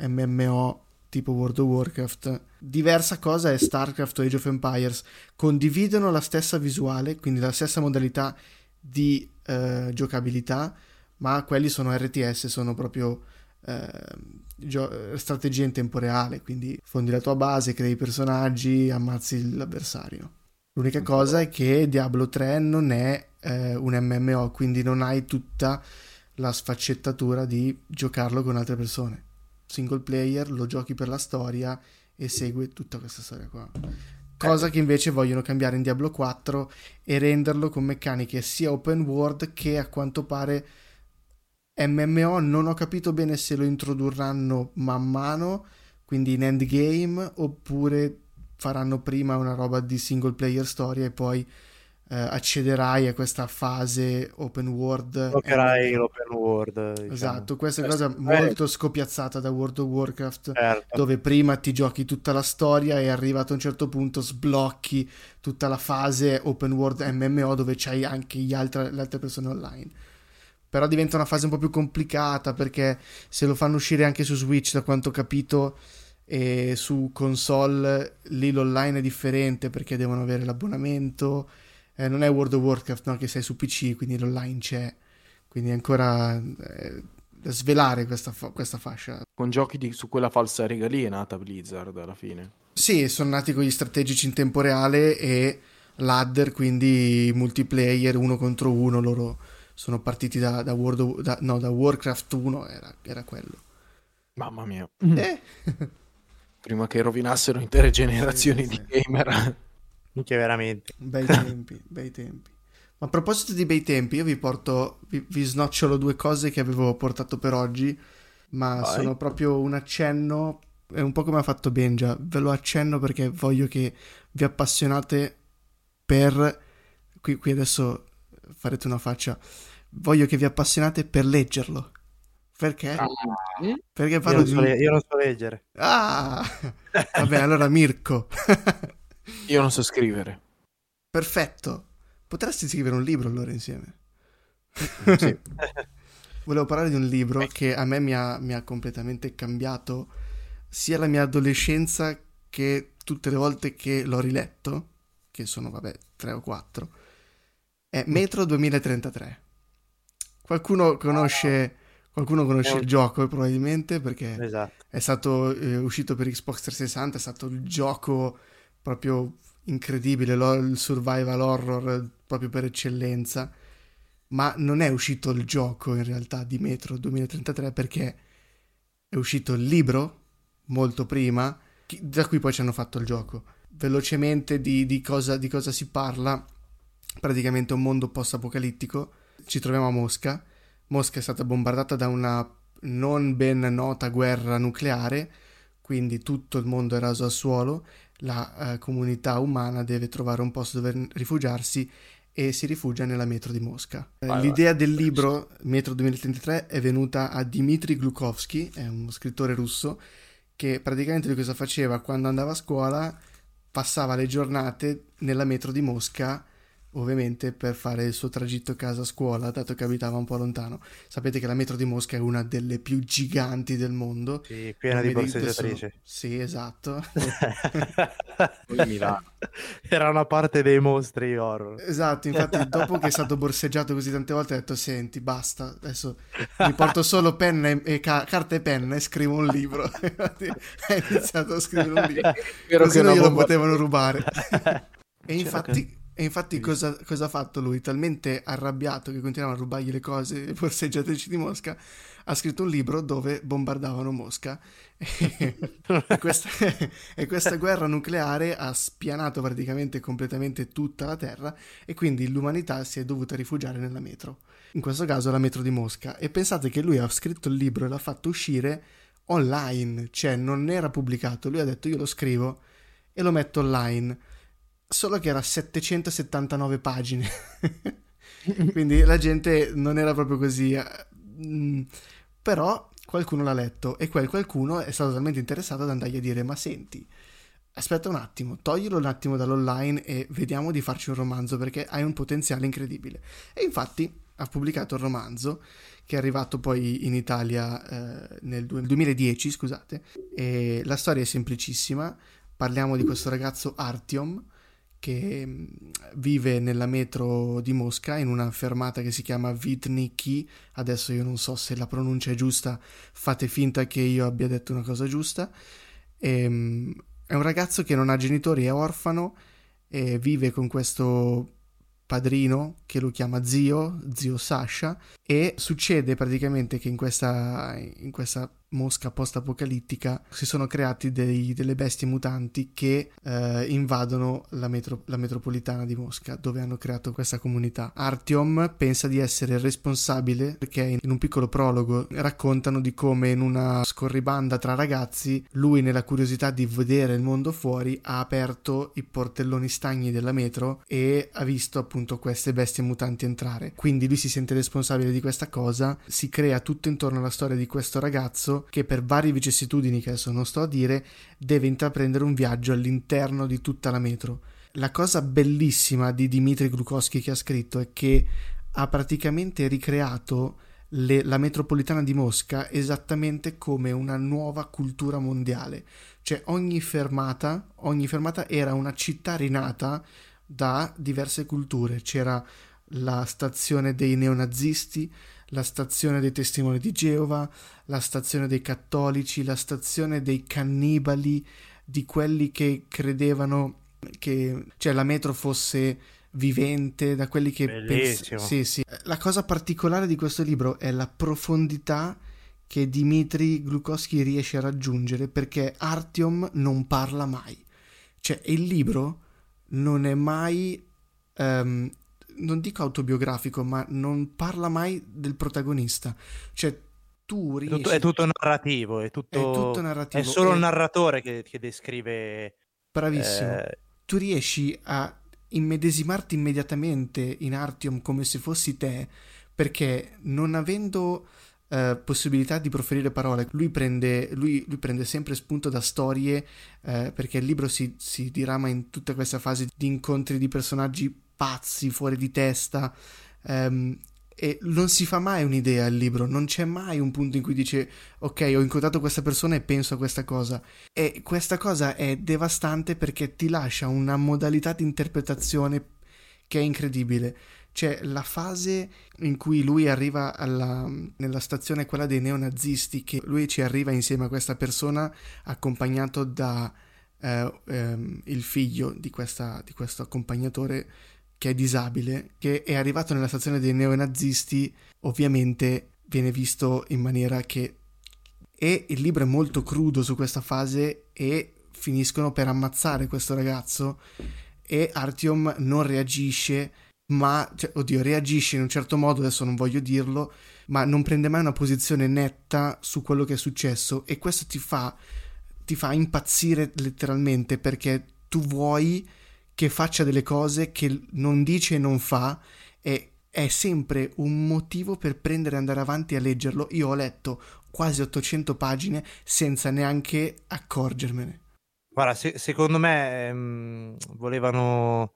M M O tipo World of Warcraft. Diversa cosa è StarCraft o Age of Empires, condividono la stessa visuale, quindi la stessa modalità di eh, giocabilità, ma quelli sono R T S, sono proprio eh, gio- strategie in tempo reale, quindi fondi la tua base, crei i personaggi, ammazzi l'avversario. L'unica cosa è che Diablo tre non è eh, un M M O, quindi non hai tutta la sfaccettatura di giocarlo con altre persone. Single player, lo giochi per la storia e segue tutta questa storia qua, cosa che invece vogliono cambiare in Diablo quattro e renderlo con meccaniche sia open world che a quanto pare M M O, non ho capito bene se lo introdurranno man mano, quindi in endgame, oppure faranno prima una roba di single player storia e poi eh, accederai a questa fase open world. Giocherai l'open world, diciamo. Esatto, questa è una cosa molto scopiazzata da World of Warcraft, certo. Dove prima ti giochi tutta la storia e arrivato a un certo punto sblocchi tutta la fase open world M M O dove c'hai anche gli altri, le altre persone online. però diventa una fase un po' più complicata, perché se lo fanno uscire anche su Switch, da quanto ho capito, e su console lì l'online è differente perché devono avere l'abbonamento, eh, non è World of Warcraft, no, che sei su P C, quindi l'online c'è, quindi è ancora eh, da svelare questa, fa- questa fascia. Con giochi di, su quella falsa riga lì è nata Blizzard alla fine. Sì, sono nati con gli strategici in tempo reale e ladder, quindi multiplayer uno contro uno. Loro sono partiti da, da, World of, da, no, da Warcraft uno, era, era quello. Mamma mia. Eh? Prima che rovinassero intere generazioni, sì, di sì. gamer. Minchia, veramente. Bei tempi, bei tempi. Ma a proposito di bei tempi, io vi porto, vi, vi snocciolo due cose che avevo portato per oggi, ma Vai. sono proprio un accenno, è un po' come ha fatto Benja, ve lo accenno perché voglio che vi appassionate per... Qui, qui adesso farete una faccia. Voglio che vi appassionate per leggerlo. Perché? Ah, perché parlo io di... So, io non so leggere. Ah! Vabbè, allora Mirko. Io non so scrivere. Perfetto. Potresti scrivere un libro allora insieme. Sì. Volevo parlare di un libro che a me mi ha, mi ha completamente cambiato sia la mia adolescenza che tutte le volte che l'ho riletto, che sono, vabbè, tre o quattro. È Metro duemilatrentatré. Qualcuno conosce, qualcuno conosce il gioco probabilmente, perché esatto. è stato eh, uscito per Xbox trecentosessanta, è stato il gioco proprio... incredibile, il survival horror proprio per eccellenza, ma non è uscito il gioco in realtà di Metro duemilatrentatré, perché è uscito il libro molto prima, da cui poi ci hanno fatto il gioco. Velocemente di, di, cosa, di cosa si parla? Praticamente un mondo post-apocalittico, ci troviamo a Mosca. Mosca è stata bombardata da una non ben nota guerra nucleare, quindi tutto il mondo è raso al suolo. La eh, comunità umana deve trovare un posto dove rifugiarsi e si rifugia nella metro di Mosca. Vai, L'idea vai, del vai, libro vai. Metro duemilatrentatré è venuta a Dmitry Glukhovsky, è uno scrittore russo che praticamente lui cosa faceva? Quando andava a scuola passava le giornate nella metro di Mosca, ovviamente per fare il suo tragitto casa-scuola, dato che abitava un po' lontano. Sapete che la metro di Mosca è una delle più giganti del mondo. Sì, piena di borseggiatrici. Sono... Sì, esatto. Era una parte dei mostri horror. Esatto, infatti dopo che è stato borseggiato così tante volte ho detto senti, basta, adesso mi porto solo penna e, e ca- carta e penna e scrivo un libro. Ha iniziato a scrivere un libro. Vero, così non glielo bomba... potevano rubare. E infatti... Che... E infatti cosa, cosa ha fatto lui? Talmente arrabbiato che continuava a rubargli le cose, le borseggiatrici di Mosca, ha scritto un libro dove bombardavano Mosca. E, e, questa, e questa guerra nucleare ha spianato praticamente completamente tutta la Terra, e quindi l'umanità si è dovuta rifugiare nella metro. In questo caso la metro di Mosca. E pensate che lui ha scritto il libro e l'ha fatto uscire online, cioè non era pubblicato. Lui ha detto io lo scrivo e lo metto online. Solo che era settecentosettantanove pagine, quindi la gente non era proprio così, però qualcuno l'ha letto e quel qualcuno è stato talmente interessato ad andargli a dire ma senti, aspetta un attimo, toglilo un attimo dall'online e vediamo di farci un romanzo perché hai un potenziale incredibile. E infatti ha pubblicato il romanzo che è arrivato poi in Italia eh, nel duemiladieci, scusate, e la storia è semplicissima. Parliamo di questo ragazzo Artyom che vive nella metro di Mosca in una fermata che si chiama Vitniki. Adesso io non so se la pronuncia è giusta, fate finta che io abbia detto una cosa giusta. Ehm, è un ragazzo che non ha genitori, è orfano e vive con questo padrino che lo chiama zio, zio Sasha, e succede praticamente che in questa, in questa Mosca post-apocalittica si sono creati dei, delle bestie mutanti che eh, invadono la, metro, la metropolitana di Mosca, dove hanno creato questa comunità. Artyom pensa di essere responsabile perché in un piccolo prologo raccontano di come in una scorribanda tra ragazzi lui, nella curiosità di vedere il mondo fuori, ha aperto i portelloni stagni della metro e ha visto appunto queste bestie mutanti entrare. Quindi lui si sente responsabile di questa cosa, si crea tutto intorno alla storia di questo ragazzo che per varie vicissitudini che adesso non sto a dire deve intraprendere un viaggio all'interno di tutta la metro. La cosa bellissima di Dmitry Glukhovsky che ha scritto è che ha praticamente ricreato le, la metropolitana di Mosca esattamente come una nuova cultura mondiale. Cioè ogni fermata, ogni fermata era una città rinata da diverse culture. C'era la stazione dei neonazisti, la stazione dei testimoni di Geova, la stazione dei cattolici, la stazione dei cannibali, di quelli che credevano che cioè la metro fosse vivente, da quelli che pens- sì, sì. La cosa particolare di questo libro è la profondità che Dmitry Glukhovsky riesce a raggiungere, perché Artyom non parla mai. Cioè il libro non è mai um, non dico autobiografico, ma non parla mai del protagonista. Cioè tu riesci... è tutto, è tutto narrativo, è tutto, è tutto narrativo. È solo il narratore che, che descrive. Bravissimo. Eh... Tu riesci a immedesimarti immediatamente in Artyom come se fossi te, perché non avendo eh, possibilità di proferire parole, lui prende, lui, lui prende sempre spunto da storie, eh, perché il libro si, si dirama in tutta questa fase di incontri di personaggi pazzi, fuori di testa, um, e non si fa mai un'idea al libro, non c'è mai un punto in cui dice ok, ho incontrato questa persona e penso a questa cosa, e questa cosa è devastante perché ti lascia una modalità di interpretazione che è incredibile. C'è la fase in cui lui arriva alla, nella stazione quella dei neonazisti, che lui ci arriva insieme a questa persona accompagnato da eh, ehm, il figlio di, questa, di questo accompagnatore che è disabile, che è arrivato nella stazione dei neonazisti. Ovviamente viene visto in maniera che... e il libro è molto crudo su questa fase, e finiscono per ammazzare questo ragazzo, e Artyom non reagisce, ma... cioè, oddio, reagisce in un certo modo, adesso non voglio dirlo, ma non prende mai una posizione netta su quello che è successo, e questo ti fa, ti fa impazzire letteralmente, perché tu vuoi... che faccia delle cose che non dice e non fa, e è sempre un motivo per prendere e andare avanti a leggerlo. Io ho letto quasi ottocento pagine senza neanche accorgermene. Guarda, se, secondo me mh, volevano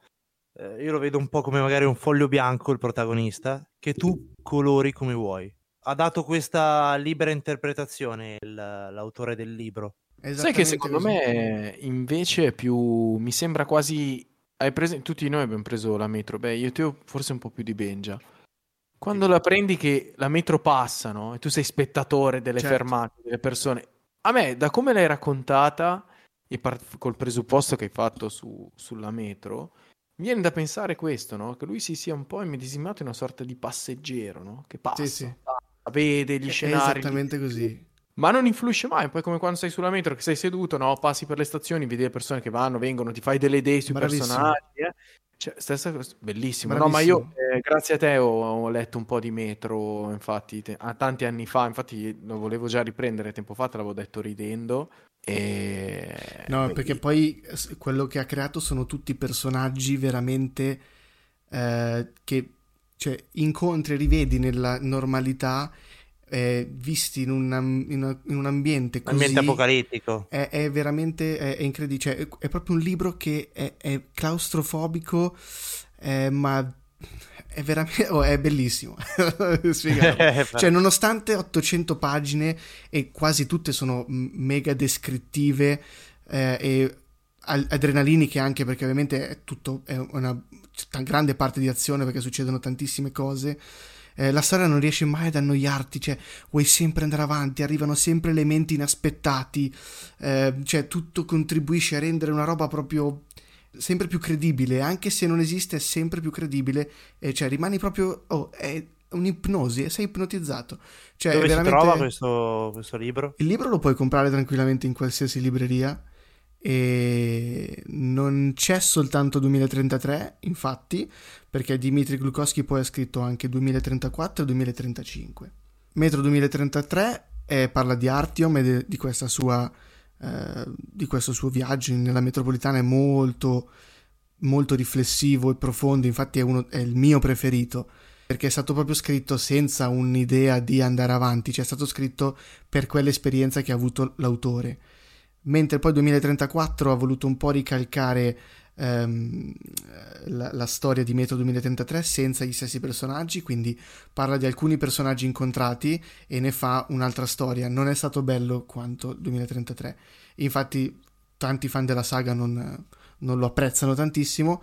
eh, io lo vedo un po' come magari un foglio bianco, il protagonista, che tu colori come vuoi. Ha dato questa libera interpretazione il, l'autore del libro. Sai che secondo così. me invece è più, mi sembra quasi, hai preso, tutti noi abbiamo preso la metro, beh io e te forse un po' più di Benja, quando sì. la prendi che la metro passa, no? E tu sei spettatore delle certo. fermate, delle persone. A me, da come l'hai raccontata e par- col presupposto che hai fatto su, sulla metro, mi viene da pensare questo, no? Che lui si sia un po' immedesimato in una sorta di passeggero, no? Che passa, sì, sì. passa vede gli è scenari. Esattamente così. Ma non influisce mai, poi come quando sei sulla metro che sei seduto, no? Passi per le stazioni, vedi le persone che vanno, vengono, ti fai delle idee sui Bravissimo. personaggi, eh? Cioè, stessa cosa, bellissimo. Bravissimo. No, ma io eh, grazie a te ho, ho letto un po' di metro, infatti, te, ah, tanti anni fa, infatti lo volevo già riprendere tempo fa, te l'avevo detto ridendo. E... No, perché poi quello che ha creato sono tutti personaggi veramente eh, che cioè, incontri e rivedi nella normalità. Eh, visti in, una, in, una, in un ambiente così, ambiente apocalittico, è, è veramente è, è incredibile. Cioè, è, è proprio un libro che è, è claustrofobico, eh, ma è veramente oh, è bellissimo. Cioè, nonostante ottocento pagine e quasi tutte sono mega descrittive eh, e adrenaliniche, anche perché ovviamente è tutto è una, una grande parte di azione, perché succedono tantissime cose. Eh, la storia non riesce mai ad annoiarti, cioè vuoi sempre andare avanti, arrivano sempre elementi inaspettati, eh, cioè tutto contribuisce a rendere una roba proprio sempre più credibile, anche se non esiste è sempre più credibile, eh, cioè rimani proprio, oh, è un'ipnosi, sei ipnotizzato. Cioè, dove veramente... si trova questo, questo libro? Il libro lo puoi comprare tranquillamente in qualsiasi libreria, e non c'è soltanto duemilatrentatré, infatti, perché Dmitry Glukhovsky poi ha scritto anche duemilatrentaquattro e duemilatrentacinque. Metro duemilatrentatré eh, parla di Artyom e de- di questa sua eh, di questo suo viaggio nella metropolitana, è molto molto riflessivo e profondo, infatti è, uno, è il mio preferito, perché è stato proprio scritto senza un'idea di andare avanti, cioè è stato scritto per quell'esperienza che ha avuto l'autore. Mentre poi duemilatrentaquattro ha voluto un po' ricalcare ehm, la, la storia di Metro duemilatrentatré senza gli stessi personaggi, quindi parla di alcuni personaggi incontrati e ne fa un'altra storia. Non è stato bello quanto il duemilatrentatré, infatti tanti fan della saga non, non lo apprezzano tantissimo.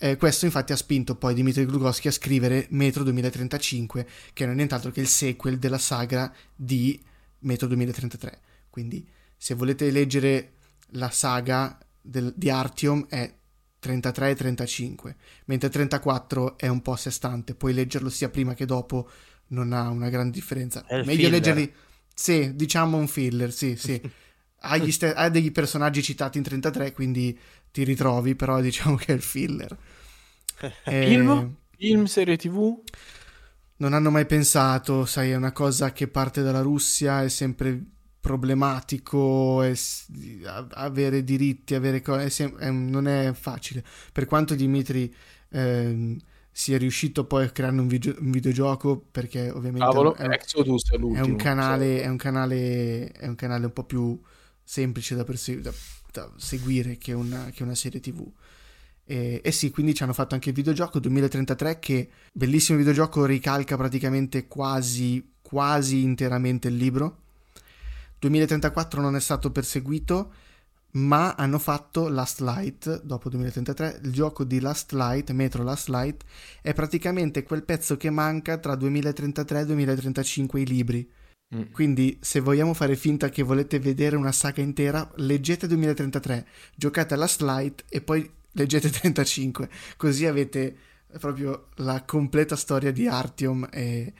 Eh, questo infatti ha spinto poi Dmitry Glukhovsky a scrivere Metro duemilatrentacinque, che non è nient'altro che il sequel della saga di Metro duemilatrentatré. Quindi se volete leggere la saga del, di Artyom è trentatré e trentacinque, mentre trentaquattro è un po' a sé stante, puoi leggerlo sia prima che dopo, non ha una grande differenza. Meglio filler. Leggerli, sì, diciamo un filler, sì, sì. Ha, gli st- ha degli personaggi citati in trentatré, quindi ti ritrovi, però diciamo che è il filler. E... Film? Film, serie tv? Non hanno mai pensato, sai, è una cosa che parte dalla Russia, è sempre problematico, è... avere diritti, avere co- è sem- è... non è facile. Per quanto Dimitri ehm, sia riuscito poi a creare un, video- un videogioco, perché ovviamente Cavolo, è, un... Exodus è, è un canale, sì. è un canale, è un canale un po' più semplice da, perse- da, da seguire che una, che una serie tv, e, e sì, quindi ci hanno fatto anche il videogioco duemilatrentatré, che bellissimo videogioco, ricalca praticamente quasi quasi interamente il libro. duemilatrentaquattro non è stato perseguito, ma hanno fatto Last Light dopo duemilatrentatré. Il gioco di Last Light, Metro Last Light, è praticamente quel pezzo che manca tra duemilatrentatré e duemilatrentacinque i libri. Quindi se vogliamo fare finta che volete vedere una saga intera, leggete duemilatrentatré, giocate alla Last Light e poi leggete trentacinque, così avete proprio la completa storia di Artyom e,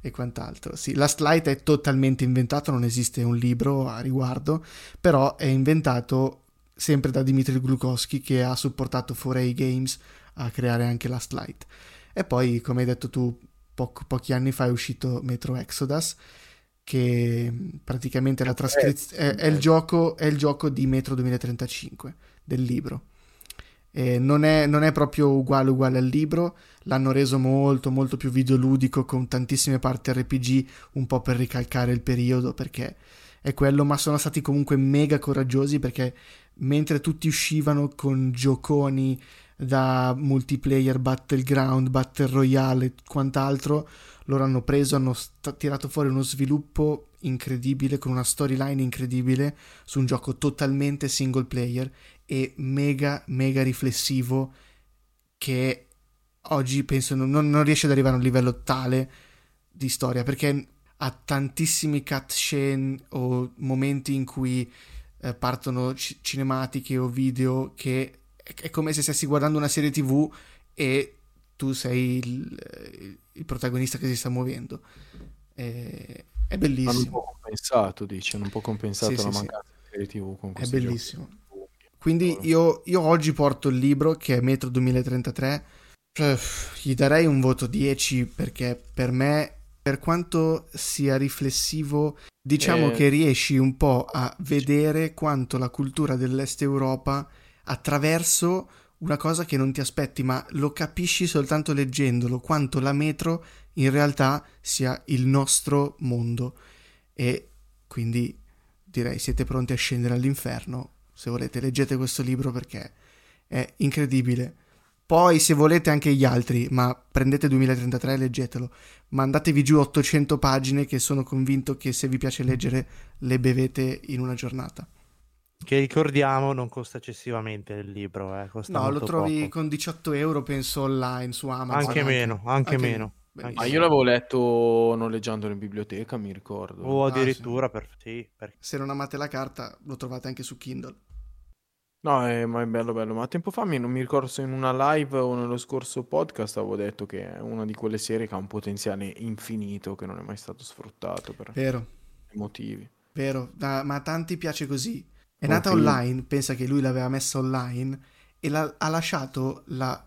e quant'altro. Sì, Last Light è totalmente inventato, non esiste un libro a riguardo, però è inventato sempre da Dmitry Glukhovsky, che ha supportato quattro A Games a creare anche Last Light. E poi, come hai detto tu, po- pochi anni fa è uscito Metro Exodus, che praticamente la trascrizione è, è, il gioco, è il gioco di Metro duemilatrentacinque del libro. Eh, non, è, non è proprio uguale uguale al libro, l'hanno reso molto molto più videoludico, con tantissime parti R P G, un po' per ricalcare il periodo, perché è quello, ma sono stati comunque mega coraggiosi, perché mentre tutti uscivano con gioconi da multiplayer, battleground, battle royale e quant'altro, loro hanno preso, hanno sta- tirato fuori uno sviluppo incredibile, con una storyline incredibile, su un gioco totalmente single player e mega mega riflessivo, che oggi penso non, non riesce ad arrivare a un livello tale di storia, perché ha tantissimi cutscene o momenti in cui eh, partono c- cinematiche o video, che è come se stessi guardando una serie tv e tu sei il, il protagonista che si sta muovendo. È, è bellissimo. Hanno un po' compensato, dici, hanno un po' compensato sì, la sì, mancanza sì. di serie tv con questo. È bellissimo. Giochi. Quindi io, io oggi porto il libro, che è Metro duemilatrentatré, cioè, gli darei un voto dieci, perché per me, per quanto sia riflessivo, diciamo eh... che riesci un po' a vedere quanto la cultura dell'Est Europa attraverso una cosa che non ti aspetti, ma lo capisci soltanto leggendolo, quanto la metro in realtà sia il nostro mondo. E quindi direi, siete pronti a scendere all'inferno? Se volete, leggete questo libro, perché è incredibile. Poi se volete anche gli altri, ma prendete duemilatrentatré e leggetelo, mandatevi giù ottocento pagine, che sono convinto che se vi piace leggere le bevete in una giornata. Che ricordiamo non costa eccessivamente il libro, eh? Costa no, lo trovi poco. Con diciotto euro penso online su Amazon, anche meno, anche, anche meno. Benissimo. Ma io l'avevo letto noleggiandolo in biblioteca, mi ricordo, o oh, addirittura ah, sì. Per... Sì, per... se non amate la carta lo trovate anche su Kindle. No, eh, ma è bello bello, ma tempo fa non mi ricordo se in una live o nello scorso podcast avevo detto che è una di quelle serie che ha un potenziale infinito, che non è mai stato sfruttato per vero. motivi vero, da... ma a tanti piace così. È nata online, pensa che lui l'aveva messa online e la, ha lasciato la,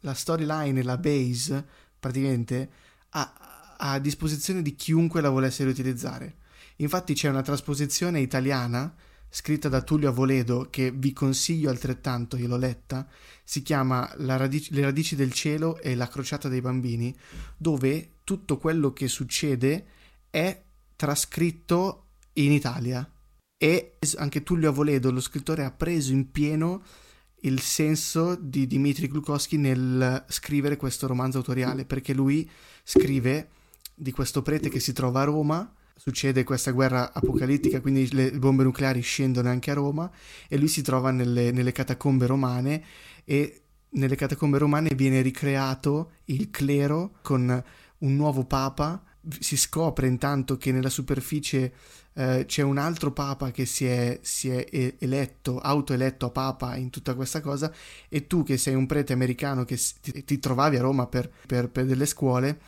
la storyline e la base praticamente a, a disposizione di chiunque la volesse riutilizzare. Infatti c'è una trasposizione italiana scritta da Tullio Avoledo, che vi consiglio altrettanto, io l'ho letta, si chiama la radici, Le radici del cielo e la crociata dei bambini, dove tutto quello che succede è trascritto in Italia. E anche Tullio Avoledo, lo scrittore, ha preso in pieno il senso di Dmitry Glukhovsky nel scrivere questo romanzo autoriale, perché lui scrive di questo prete che si trova a Roma, succede questa guerra apocalittica, quindi le bombe nucleari scendono anche a Roma e lui si trova nelle, nelle catacombe romane, e nelle catacombe romane viene ricreato il clero con un nuovo papa. Si scopre intanto che nella superficie eh, c'è un altro papa che si è, si è eletto, autoeletto a papa in tutta questa cosa, e tu che sei un prete americano che ti, ti trovavi a Roma per, per, per delle scuole,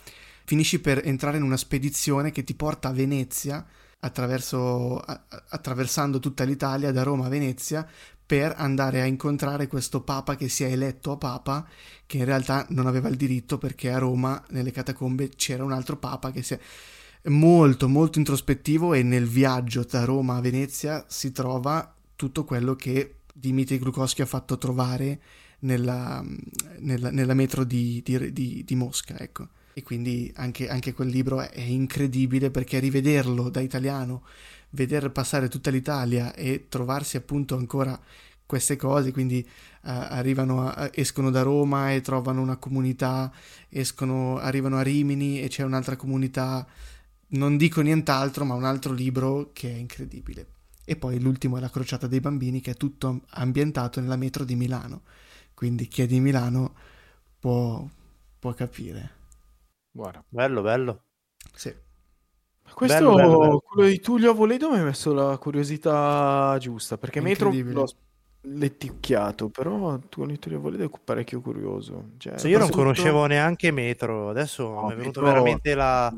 finisci per entrare in una spedizione che ti porta a Venezia, attraverso, a, attraversando tutta l'Italia da Roma a Venezia, per andare a incontrare questo papa che si è eletto a papa, che in realtà non aveva il diritto, perché a Roma nelle catacombe c'era un altro papa che si è molto molto introspettivo, e nel viaggio da Roma a Venezia si trova tutto quello che Dmitry Glukhovsky ha fatto trovare nella, nella, nella metro di, di, di, di Mosca, ecco. E quindi anche, anche quel libro è, è incredibile, perché rivederlo da italiano, veder passare tutta l'Italia e trovarsi appunto ancora queste cose, quindi uh, arrivano a, escono da Roma e trovano una comunità, escono, arrivano a Rimini e c'è un'altra comunità, non dico nient'altro, ma un altro libro che è incredibile. E poi l'ultimo è La crociata dei bambini, che è tutto ambientato nella metro di Milano, quindi chi è di Milano può, può capire. Buono. Bello, bello. Sì. Questo, bello, bello, bello. Quello di Tullio Avoledo mi ha messo la curiosità giusta, perché Metro l'ho letticchiato, però tu di Tullio Avoledo è parecchio curioso. Cioè, se io non tutto... conoscevo neanche Metro, adesso no, mi è venuto Metro... veramente la,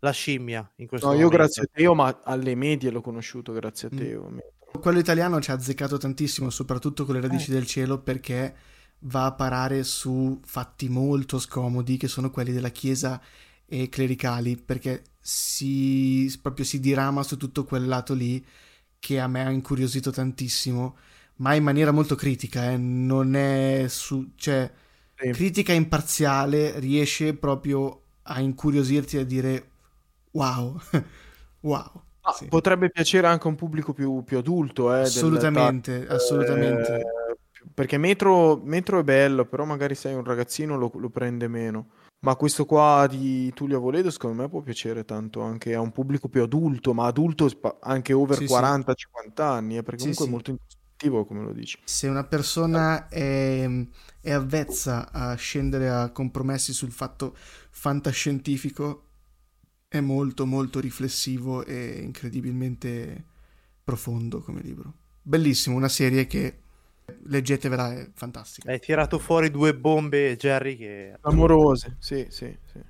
la scimmia in questo no, momento. Io grazie a Teo, ma alle medie l'ho conosciuto grazie a Teo. Mm. Quello italiano ci ha azzeccato tantissimo, soprattutto con Le radici eh. del cielo, perché va a parare su fatti molto scomodi, che sono quelli della Chiesa e clericali, perché si proprio si dirama su tutto quel lato lì, che a me ha incuriosito tantissimo, ma in maniera molto critica, eh. non è su cioè sì. critica imparziale, riesce proprio a incuriosirti e a dire wow wow ah, sì. Potrebbe piacere anche a un pubblico più, più adulto, eh, assolutamente del... assolutamente eh, perché Metro, Metro è bello, però magari sei un ragazzino lo, lo prende meno. Ma questo qua di Tullio Avoledo secondo me può piacere tanto anche a un pubblico più adulto, ma adulto anche over sì, quaranta cinquanta sì. anni, eh, perché comunque sì, è molto introspettivo, come lo dici. Se una persona è, è avvezza a scendere a compromessi sul fatto fantascientifico, è molto molto riflessivo e incredibilmente profondo come libro. Bellissimo, una serie che leggetevela, è fantastica. Hai tirato fuori due bombe, Jerry, che amorose. Sì, sì, sì.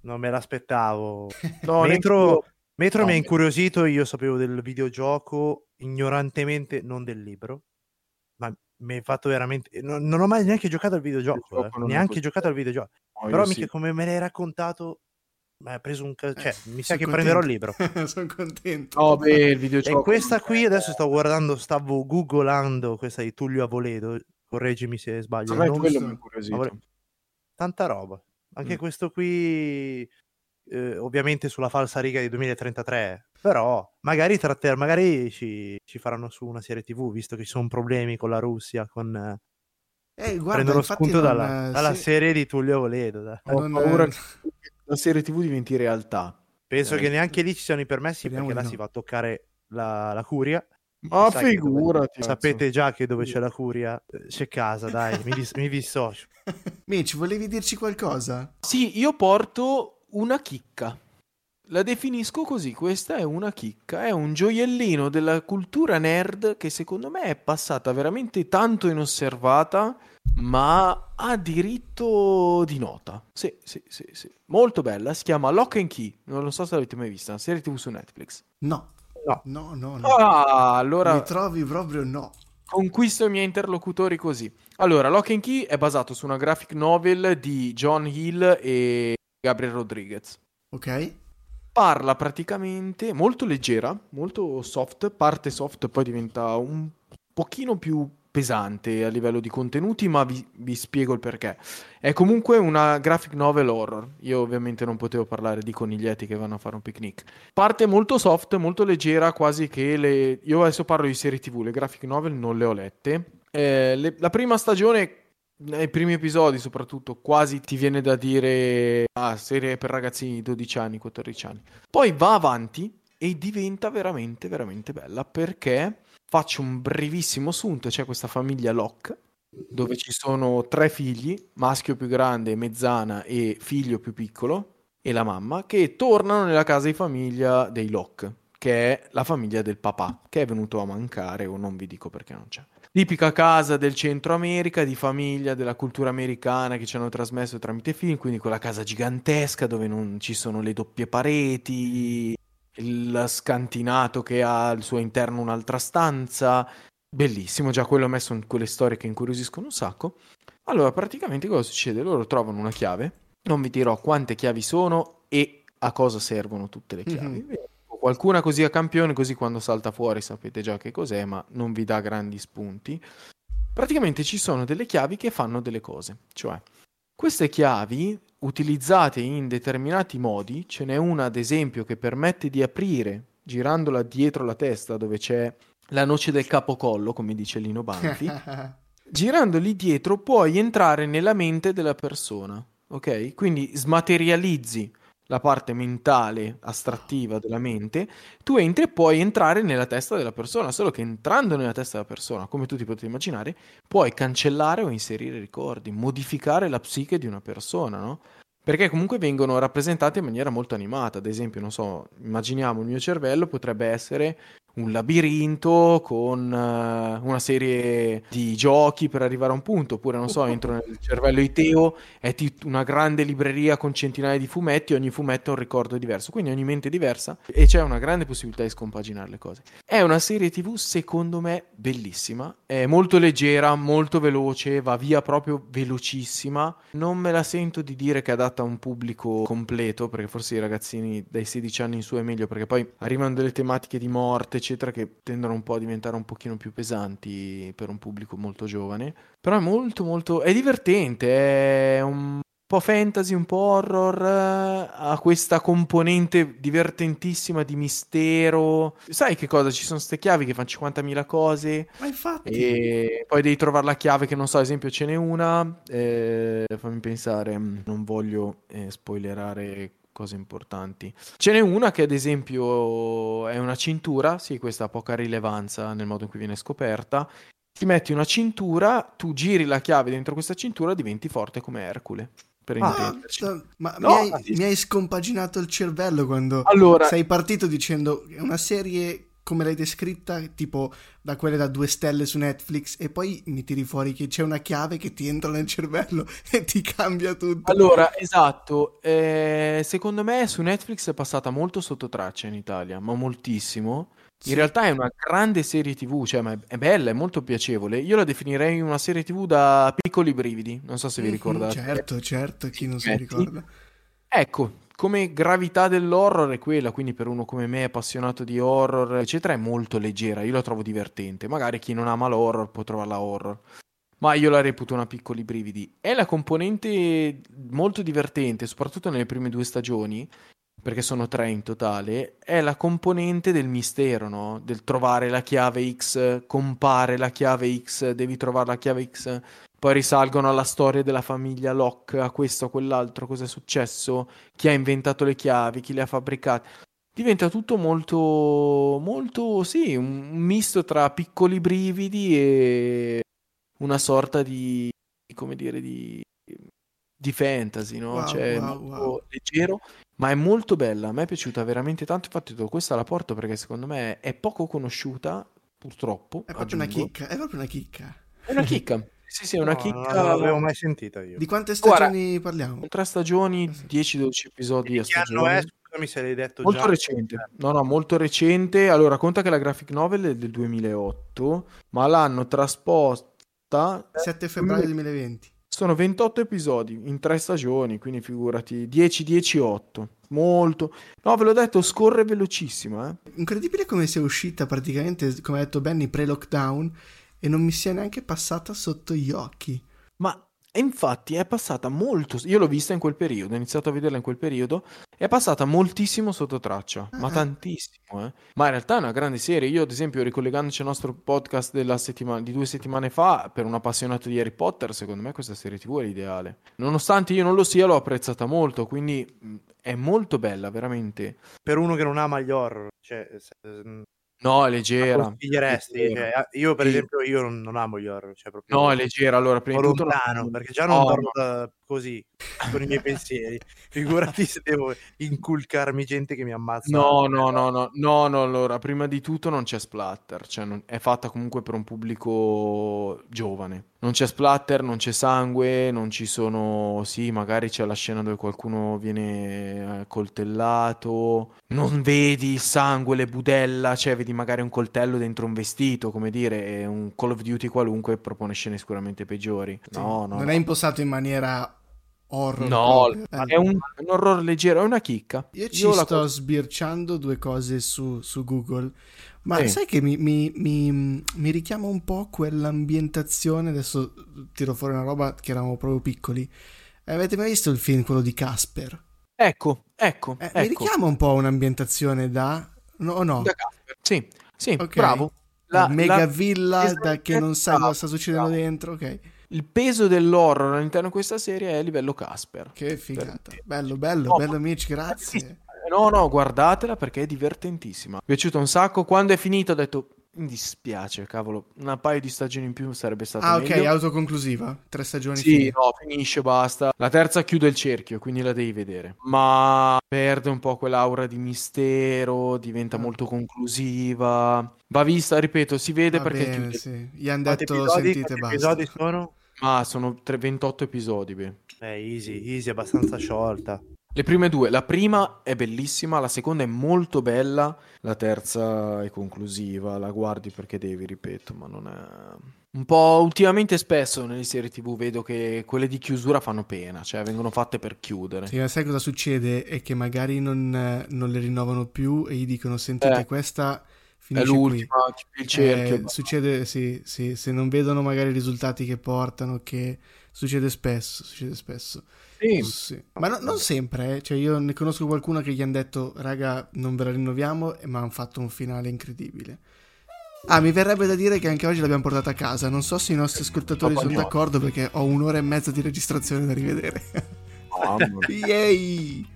Non me l'aspettavo. No, Metro, Metro no, mi ha incuriosito. Io sapevo del videogioco ignorantemente, non del libro, ma mi ha fatto veramente. No, non ho mai neanche giocato al videogioco, eh. neanche giocato al videogioco. No, Però mica sì. come me l'hai raccontato. Ma ha preso un ca- cioè, eh, mi sa che contento. Prenderò il libro. Sono contento. Oh, beh, il videogioco. E questa qui adesso sto guardando, stavo googolando questa di Tullio Avoledo, correggimi se sbaglio. Ah, non quello so. Mi Avole... Tanta roba. Anche mm. questo qui eh, ovviamente sulla falsa riga di duemilatrentatré, però magari tratter- magari ci, ci faranno su una serie tivù, visto che ci sono problemi con la Russia, con eh, guarda, prendono spunto non, dalla, dalla sì. serie di Tullio Avoledo. Da... Ho paura è... che la serie tivù diventi realtà. Penso eh, che neanche lì ci siano i permessi, speriamo, perché là no. si va a toccare la, la curia. Ma Sai figurati! Dove... Sapete già che dove c'è la curia c'è casa, dai, mi, dis- mi dissocio. Mitch, volevi dirci qualcosa? Sì, io porto una chicca. La definisco così, questa è una chicca, è un gioiellino della cultura nerd che secondo me è passata veramente tanto inosservata, ma ha diritto di nota. Sì, sì, sì, sì. Molto bella, si chiama Locke and Key, non lo so se l'avete mai vista, una serie tivù su Netflix. No, no, no, no. no. Ah, allora... Mi trovi proprio no. Conquisto i miei interlocutori così. Allora, Locke and Key è basato su una graphic novel di John Hill e Gabriel Rodriguez. Ok. Parla praticamente, molto leggera, molto soft, parte soft, poi diventa un pochino più pesante a livello di contenuti, ma vi, vi spiego il perché. È comunque una graphic novel horror. Io ovviamente non potevo parlare di coniglietti che vanno a fare un picnic. Parte molto soft, molto leggera, quasi che le... Io adesso parlo di serie tv, le graphic novel non le ho lette. Eh, le... La prima stagione... Nei primi episodi soprattutto quasi ti viene da dire ah, serie per ragazzini di dodici anni, quattordici anni. Poi va avanti e diventa veramente veramente bella, perché faccio un brevissimo assunto. C'è questa famiglia Locke dove ci sono tre figli, maschio più grande, mezzana e figlio più piccolo, e la mamma, che tornano nella casa di famiglia dei Locke, che è la famiglia del papà, che è venuto a mancare, o non vi dico perché non c'è. Tipica casa del Centro America, di famiglia, della cultura americana che ci hanno trasmesso tramite film, quindi quella casa gigantesca dove non ci sono le doppie pareti, il scantinato che ha al suo interno un'altra stanza, bellissimo, già quello ho messo in quelle storie che incuriosiscono un sacco. Allora praticamente cosa succede? Loro trovano una chiave, non vi dirò quante chiavi sono e a cosa servono tutte le chiavi, mm-hmm. Qualcuna così a campione, così quando salta fuori sapete già che cos'è, ma non vi dà grandi spunti. Praticamente ci sono delle chiavi che fanno delle cose, cioè queste chiavi utilizzate in determinati modi, ce n'è una ad esempio che permette di aprire girandola dietro la testa dove c'è la noce del capocollo, come dice Lino Banfi, girandoli dietro puoi entrare nella mente della persona, ok? Quindi smaterializzi la parte mentale astrattiva della mente, tu entri e puoi entrare nella testa della persona, solo che entrando nella testa della persona, come tu ti potete immaginare, puoi cancellare o inserire ricordi, modificare la psiche di una persona, no? Perché comunque vengono rappresentate in maniera molto animata. Ad esempio, non so, immaginiamo il mio cervello potrebbe essere un labirinto con uh, una serie di giochi per arrivare a un punto, oppure non so, entro nel cervello di Teo, è tit- una grande libreria con centinaia di fumetti, ogni fumetto ha un ricordo diverso, quindi ogni mente è diversa e c'è una grande possibilità di scompaginare le cose. È una serie tv secondo me bellissima, è molto leggera, molto veloce, va via proprio velocissima. Non me la sento di dire che è adatta a un pubblico completo, perché forse i ragazzini dai sedici anni in su è meglio, perché poi arrivano delle tematiche di morte eccetera, che tendono un po' a diventare un pochino più pesanti per un pubblico molto giovane. Però è molto molto... è divertente, è un po' fantasy, un po' horror, ha questa componente divertentissima di mistero. Sai che cosa? Ci sono ste chiavi che fanno cinquantamila cose. Ma infatti... E poi devi trovare la chiave che non so, ad esempio ce n'è una, eh, fammi pensare, non voglio eh, spoilerare cose importanti. Ce n'è una che ad esempio è una cintura, sì, questa ha poca rilevanza nel modo in cui viene scoperta. Ti metti una cintura, tu giri la chiave dentro questa cintura, diventi forte come Ercole. Per ah, ma no, mi, hai, ah, sì. mi hai scompaginato il cervello quando allora... sei partito dicendo è una serie come l'hai descritta, tipo da quelle da due stelle su Netflix, e poi mi tiri fuori che c'è una chiave che ti entra nel cervello e ti cambia tutto. Allora, esatto, eh, secondo me su Netflix è passata molto sotto traccia in Italia, ma moltissimo. In sì. realtà è una grande serie tv, cioè ma è bella, è molto piacevole. Io la definirei una serie tv da piccoli brividi, non so se vi ricordate. Certo, certo, chi non si ricorda. Ecco, come gravità dell'horror è quella, quindi per uno come me appassionato di horror eccetera è molto leggera, io la trovo divertente. Magari chi non ama l'horror può trovarla horror, ma io la reputo una piccoli brividi. È la componente molto divertente, soprattutto nelle prime due stagioni, perché sono tre in totale, è la componente del mistero, no? Del trovare la chiave X, compare la chiave X, devi trovare la chiave X, poi risalgono alla storia della famiglia Locke, a questo, a quell'altro, cosa è successo, chi ha inventato le chiavi, chi le ha fabbricate. Diventa tutto molto, molto, sì, un misto tra piccoli brividi e una sorta di, come dire, di, di fantasy, no? Wow, cioè, wow, wow. Leggero. Ma è molto bella, a me è piaciuta veramente tanto, infatti questa la porto perché secondo me è poco conosciuta, purtroppo. È proprio aggiungo. una chicca, è proprio una chicca. È una chicca, sì sì, è una no, chicca. Non l'avevo mai sentita io. Di quante stagioni Guarda, parliamo? Tre stagioni, dieci dodici episodi a stagione. Che anno è? Scusami se l'hai detto molto già. Molto recente, no no, molto recente. Allora, conta che la graphic novel è del duemilaotto, ma l'hanno trasposta... sette febbraio duemilaventi. Sono ventotto episodi in tre stagioni, quindi figurati, dieci dieci otto, molto. No, ve l'ho detto, scorre velocissima. Eh. Incredibile come sia uscita praticamente, come ha detto Benny, pre-lockdown, e non mi sia neanche passata sotto gli occhi. Ma infatti è passata molto, io l'ho vista in quel periodo, ho iniziato a vederla in quel periodo, è passata moltissimo sotto traccia, ah. ma tantissimo, eh. Ma in realtà è una grande serie. Io ad esempio, ricollegandoci al nostro podcast della settimana, di due settimane fa, per un appassionato di Harry Potter, secondo me questa serie tv è l'ideale. Nonostante io non lo sia, l'ho apprezzata molto, quindi è molto bella, veramente. Per uno che non ama gli horror, cioè... Se... No, è leggera. Consiglieresti? Cioè, io per sì. esempio io non, non amo gli horror, cioè proprio. No, è leggera, allora prima di tutto lontano, perché già non oh, dormo no. così con i miei pensieri. Figurati se devo inculcarmi gente che mi ammazza. No, no, no, no, no, no, allora prima di tutto non c'è splatter, cioè non, è fatta comunque per un pubblico giovane. Non c'è splatter, non c'è sangue, non ci sono... Sì, magari c'è la scena dove qualcuno viene coltellato, non vedi il sangue, le budella, cioè vedi magari un coltello dentro un vestito, come dire, è un Call of Duty qualunque, propone scene sicuramente peggiori. Sì, no, no. Non è impostato in maniera horror. No, proprio. È un, un horror leggero, è una chicca. Io ci Io sto la... sbirciando due cose su, su Google. Ma eh. sai che mi, mi, mi, mi richiama un po' quell'ambientazione, adesso tiro fuori una roba che eravamo proprio piccoli. Avete mai visto il film, quello di Casper? Ecco, ecco. Eh, ecco. Mi richiama un po' un'ambientazione da... No, no. Da Casper, sì, sì, okay. Bravo. La, la mega la... villa da che non sai cosa sta succedendo bravo. Dentro, ok. Il peso dell'horror all'interno di questa serie è a livello Casper. Che figata. Bello, bello, oh, bello amici, grazie. No, no, guardatela perché è divertentissima. Mi è piaciuta un sacco. Quando è finito ho detto, mi dispiace, cavolo, una paio di stagioni in più sarebbe stato ah, meglio. Ah, ok, autoconclusiva? Tre stagioni? Sì, finite. No, finisce, basta. La terza chiude il cerchio, quindi la devi vedere. Ma perde un po' quell'aura di mistero, diventa molto conclusiva. Va vista, ripeto, si vede Va perché bene, chiude. Sì. Gli hanno detto, episodi, sentite, basta. Episodi sono? Ah, sono tre, ventotto episodi, beh. Eh, easy, easy, abbastanza sciolta. Le prime due, la prima è bellissima, la seconda è molto bella, la terza è conclusiva, la guardi perché devi, ripeto, ma non è... Un po' ultimamente spesso nelle serie tv vedo che quelle di chiusura fanno pena, cioè vengono fatte per chiudere. Sì, sai cosa succede? È che magari non, non le rinnovano più e gli dicono, sentite, eh, questa finisce qui. È l'ultima, qui. Il cerchio. Eh, succede, sì, sì, se non vedono magari i risultati che portano, che... Succede spesso, succede spesso. Sì. Sì. Ma no, non sempre, eh. Cioè io ne conosco qualcuno che gli hanno detto, raga, non ve la rinnoviamo, ma hanno fatto un finale incredibile. Ah, mi verrebbe da dire che anche oggi l'abbiamo portata a casa. Non so se i nostri ascoltatori sono d'accordo, perché ho un'ora e mezza di registrazione da rivedere. Oh, Yay!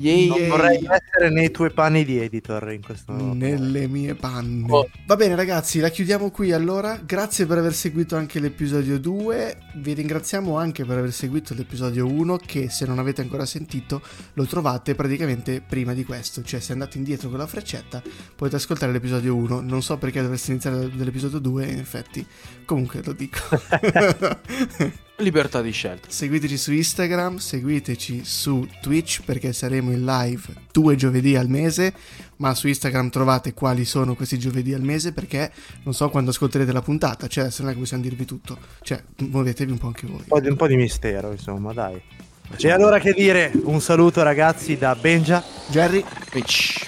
Yay! Non vorrei essere nei tuoi panni di editor in questo momento. Nelle mie panne. Oh. Va bene ragazzi, la chiudiamo qui allora. Grazie per aver seguito anche l'episodio due. Vi ringraziamo anche per aver seguito l'episodio uno, che se non avete ancora sentito lo trovate praticamente prima di questo. Cioè se andate indietro con la freccetta potete ascoltare l'episodio uno. Non so perché dovreste iniziare dall'episodio due, in effetti. Comunque lo dico. Libertà di scelta. Seguiteci su Instagram, seguiteci su Twitch, perché saremo in live due giovedì al mese, ma su Instagram trovate quali sono questi giovedì al mese, perché non so quando ascolterete la puntata, cioè se non è che possiamo dirvi tutto, cioè muovetevi un po' anche voi. Un po' di, un po' di mistero, insomma, dai. E allora che dire, un saluto ragazzi da Benja, Jerry, Twitch.